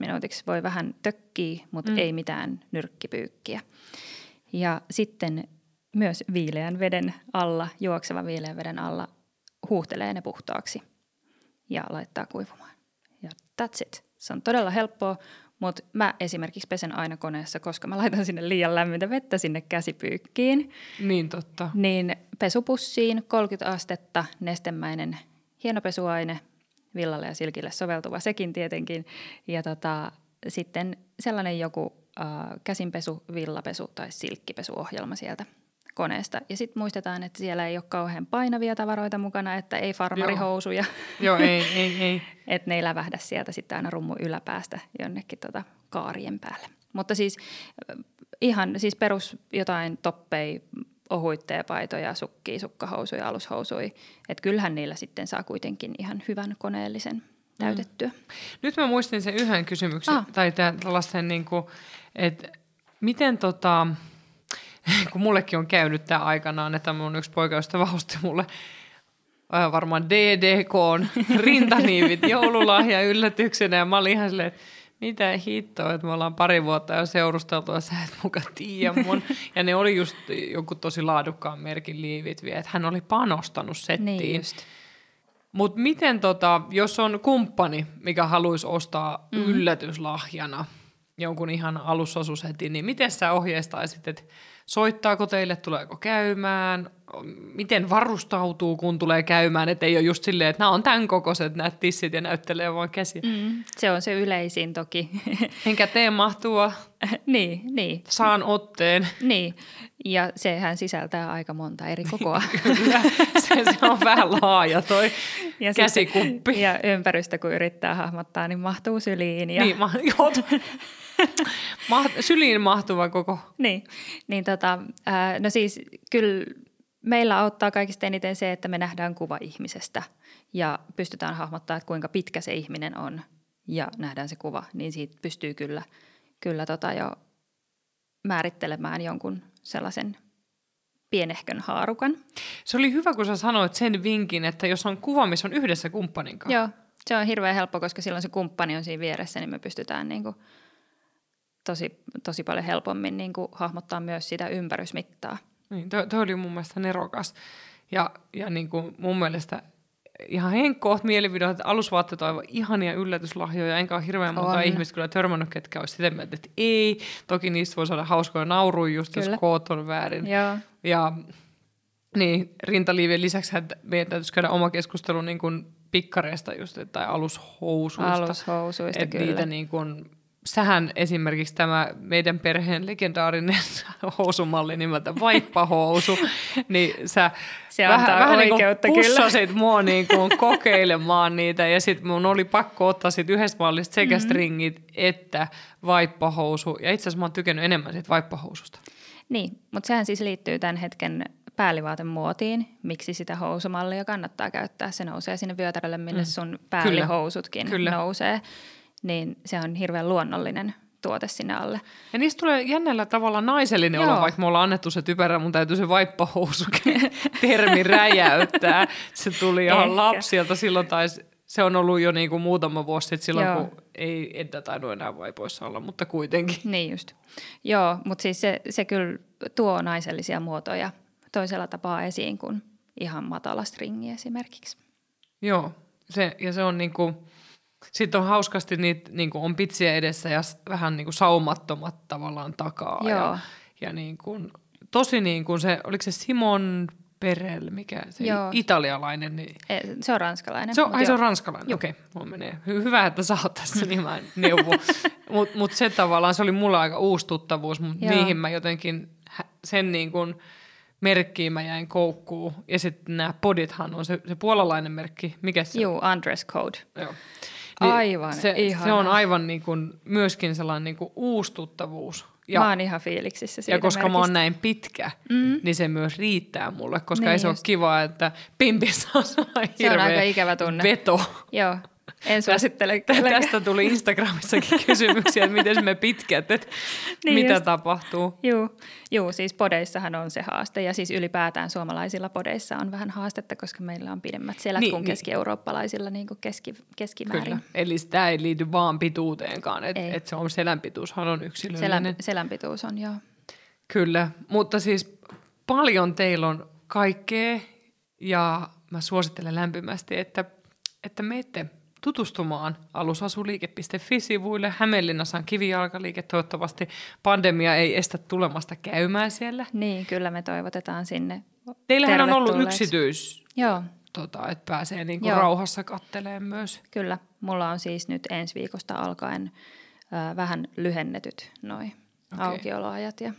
minuutiksi. Voi vähän tökkiä, mutta ei mitään nyrkkipyykkiä. Ja sitten myös viileän veden alla, juoksevan viileän veden alla huuhtelee ne puhtaaksi ja laittaa kuivumaan. Ja that's it. Se on todella helppoa, mutta mä esimerkiksi pesen aina koneessa, koska mä laitan sinne liian lämmintä vettä sinne käsipyykkiin. Niin totta. Niin Pesupussiin 30 astetta, nestemäinen hienopesuaine, villalle ja silkille soveltuva sekin tietenkin. Ja sitten sellainen joku käsinpesu, villapesu tai silkkipesuohjelma sieltä koneesta. Ja sitten muistetaan, että siellä ei ole kauhean painavia tavaroita mukana, että ei farmarihousuja. Joo, ei. Että ne ei lävähdä sieltä sitten aina rummun yläpäästä jonnekin kaarien päälle. Mutta ihan perus jotain toppei, ohuitteja, paitoja, sukkia, sukkahousuja, alushousuja. Että kyllähän niillä sitten saa kuitenkin ihan hyvän koneellisen täytettyä. Nyt mä muistin sen yhden kysymyksen, tai tällaisen että miten kun mullekin on käynyt tää aikanaan, että mun yksi poikaystävä osti mulle varmaan DDK:n rintaniivit joululahja yllätyksenä ja mä olin ihan silleen, että mitä hittoa, että me ollaan pari vuotta jo seurusteltu ja sä et muka tiedä mun. Ja ne oli just joku tosi laadukkaan merkin liivit vielä, että hän oli panostanut settiin. Niin just. Mut miten jos on kumppani, mikä haluaisi ostaa yllätyslahjana jonkun ihan alusasusetin, niin miten sä ohjeistaisit, että soittaako teille, tuleeko käymään, miten varustautuu, kun tulee käymään, että ei ole just silleen, että nämä on tämän kokoiset, nämä tissit ja näyttelee vaan käsiä. Se on se yleisin toki. Enkä tee mahtua. Niin. Saan otteen. Niin, ja sehän sisältää aika monta eri kokoa. Kyllä, se on vähän laaja toi ja käsikuppi. Ja ympäristö, kun yrittää hahmottaa, niin mahtuu syliin. Ja... Niin, syliin mahtuva koko. Kyllä meillä auttaa kaikista eniten se, että me nähdään kuva ihmisestä ja pystytään hahmottamaan, että kuinka pitkä se ihminen on ja nähdään se kuva, niin siitä pystyy kyllä jo määrittelemään jonkun sellaisen pienehkön haarukan. Se oli hyvä, kun sä sanoit sen vinkin, että jos on kuva, missä on yhdessä kumppanin kanssa. Joo, se on hirveän helppo, koska silloin se kumppani on siinä vieressä, niin me pystytään tosi paljon helpommin hahmottaa myös sitä ympärysmittaa. Niin, toi oli mun mielestä nerokas. Ja mun mielestä ihan henkkoot mielivideot, että alusvaatteet on aivan ihania yllätyslahjoja. Enkä ole hirveän monta ihmistä kyllä törmännyt, ketkä olisi sitä mieltä, että ei. Toki niistä voi saada hauskoja nauruja just, kyllä, jos koot on väärin. Ja niin, rintaliivien lisäksi meidän täytyisi käydä oma keskustelu pikkareista just, tai alushousuista. Alushousuista, että kyllä. Niitä sähän esimerkiksi tämä meidän perheen legendaarinen housumalli nimeltä vaippahousu, niin sä se vähän pussasit mua kokeilemaan niitä ja sit mun oli pakko ottaa sit yhdestä mallista sekä stringit että vaippahousu ja itse asiassa mä oon tykännyt enemmän siitä vaippahoususta. Niin, mutta sehän siis liittyy tämän hetken päälivaatemuotiin, miksi sitä housumallia kannattaa käyttää. Se nousee sinne vyötärölle, mille sun päällihousutkin nousee. Niin se on hirveän luonnollinen tuote sinne alle. Ja niistä tulee jännällä tavalla naisellinen olla, vaikka me ollaan annettu se typerä, mun täytyy se vaippahousukin termi räjäyttää. Se tuli ihan lapsilta silloin, tai se on ollut jo muutama vuosi sitten silloin, kun ei Edda tainnut enää vaipoissa olla, mutta kuitenkin. Niin just. Joo, mutta siis se kyllä tuo naisellisia muotoja toisella tapaa esiin kuin ihan matala stringi esimerkiksi. Joo, se on Sitten on hauskasti niitä, on pitsiä edessä ja vähän saumattomat tavallaan takaa. Joo. Ja tosi oliko se Simone Pérèle, mikä se italialainen? Niin... Se on ranskalainen. Se on ranskalainen, okei. Hyvä, että sä oot tässä, niin mä en neuvo. Mut se tavallaan, se oli mulla aika uusi tuttavuus, mutta niihin mä jotenkin sen merkkiin mä jäin koukkuun. Ja sitten nämä podithan on se puolalainen merkki, mikä se on? Juu, Undress Code. Joo. Niin aivan, se on aivan myöskin sellainen uusi tuttavuus. Ja, mä oon ihan fiiliksissä siitä. Ja koska merkistä. Mä oon näin pitkä, niin se myös riittää mulle, koska niin ei se ole kiva, että pimpissä on hirveä aika ikävä tunne. Veto. Joo, en suosittele. Tästä tuli Instagramissakin kysymyksiä, että miten me pitkät, että niin mitä just tapahtuu. Joo, siis podeissahan on se haaste ja siis ylipäätään suomalaisilla podeissa on vähän haastetta, koska meillä on pidemmät selät kuin keski-eurooppalaisilla keskimäärin. Kyllä, eli sitä ei liity vaan pituuteenkaan, että selänpituushan on yksilöllinen. Selänpituus on, joo. Kyllä, mutta siis paljon teillä on kaikkea ja mä suosittelen lämpimästi, että menette tutustumaan alusasuliike.fi-sivuille. Hämeenlinnassa on kivijalkaliike. Toivottavasti pandemia ei estä tulemasta käymään siellä. Niin, kyllä me toivotetaan sinne Teillähän on ollut yksityis, joo. Että pääsee niin kuin rauhassa kattelemaan myös. Kyllä, mulla on siis nyt ensi viikosta alkaen vähän lyhennetyt noi aukioloajat. Ja...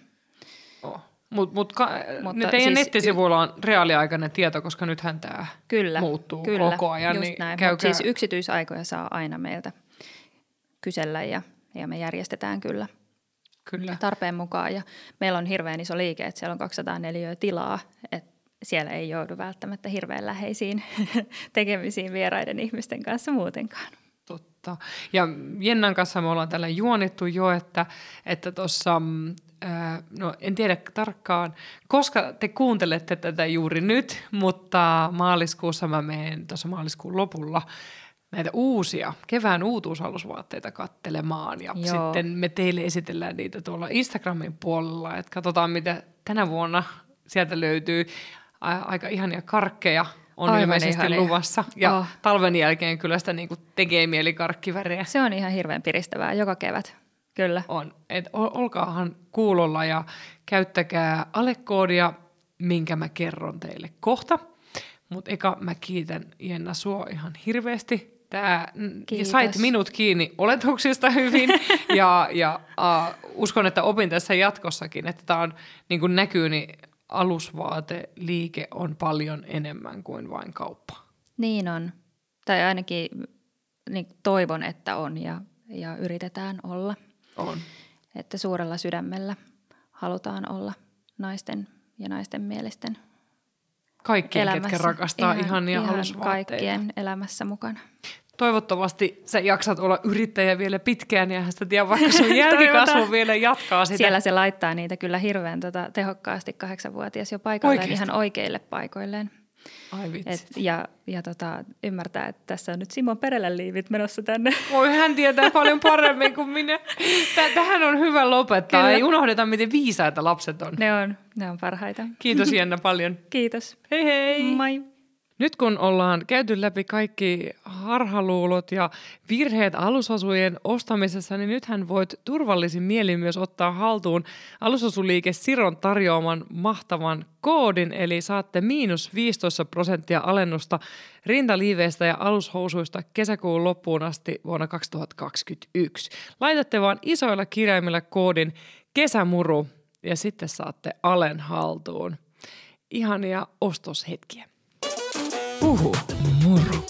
Oh. Mutta teidän siis nettisivuilla on reaaliaikainen tieto, koska nythän tämä muuttuu koko ajan. Kyllä, niin käykää... Siis yksityisaikoja saa aina meiltä kysellä ja me järjestetään kyllä tarpeen mukaan. Ja meillä on hirveän iso liike, että siellä on 204 tilaa, että siellä ei joudu välttämättä hirveän läheisiin tekemisiin vieraiden ihmisten kanssa muutenkaan. Totta. Ja Jennan kanssa me ollaan tällä juonittu jo, että tuossa... No en tiedä tarkkaan, koska te kuuntelette tätä juuri nyt, mutta maaliskuussa mä menen tuossa maaliskuun lopulla näitä uusia kevään uutuusalusvaatteita kattelemaan ja sitten me teille esitellään niitä tuolla Instagramin puolella, että katsotaan mitä tänä vuonna sieltä löytyy. Aika ihania karkkeja on aivan ilmeisesti ihania luvassa ja talven jälkeen kyllä sitä niin kuin tekee mieli karkkivärejä. Se on ihan hirveän piristävää joka kevät. Kyllä. On. Et olkaahan kuulolla ja käyttäkää alekoodia, minkä mä kerron teille kohta. Mutta eka mä kiitän Jenna sua ihan hirveästi. Sait minut kiinni oletuksista hyvin ja uskon, että opin tässä jatkossakin, että tämä on niin kuin näkyy, niin alusvaateliike on paljon enemmän kuin vain kauppa. Niin on. Tai ainakin niin toivon, että on ja yritetään olla. On. Että suurella sydämellä halutaan olla naisten ja naisten mielisten kaikkien, elämässä, ketkä rakastaa ihania alusvaatteita. Kaikkien elämässä mukana. Toivottavasti sä jaksat olla yrittäjä vielä pitkään ja sitä tiedä, vaikka sun jälkikasvu vielä jatkaa sitä. Siellä se laittaa niitä kyllä hirveän tehokkaasti 8-vuotias jo paikalleen ihan oikeille paikoilleen. Ai vitsit. Ja ymmärtää, että tässä on nyt Simone Pérèlen liivit menossa tänne. Voi, hän tietää paljon paremmin kuin minä. Tähän on hyvä lopettaa. Kyllä. Ei unohdeta, miten viisaita lapset on. Ne on parhaita. Kiitos Jenna paljon. Kiitos. Hei hei. Moi. Nyt kun ollaan käyty läpi kaikki harhaluulot ja virheet alusasujen ostamisessa, niin nythän voit turvallisin mielin myös ottaa haltuun alusasuliike Siron tarjoaman mahtavan koodin, eli saatte -15% alennusta rintaliiveistä ja alushousuista kesäkuun loppuun asti vuonna 2021. Laitatte vaan isoilla kirjaimilla koodin kesämuru ja sitten saatte alen haltuun. Ihania ostoshetkiä. Puhu muru.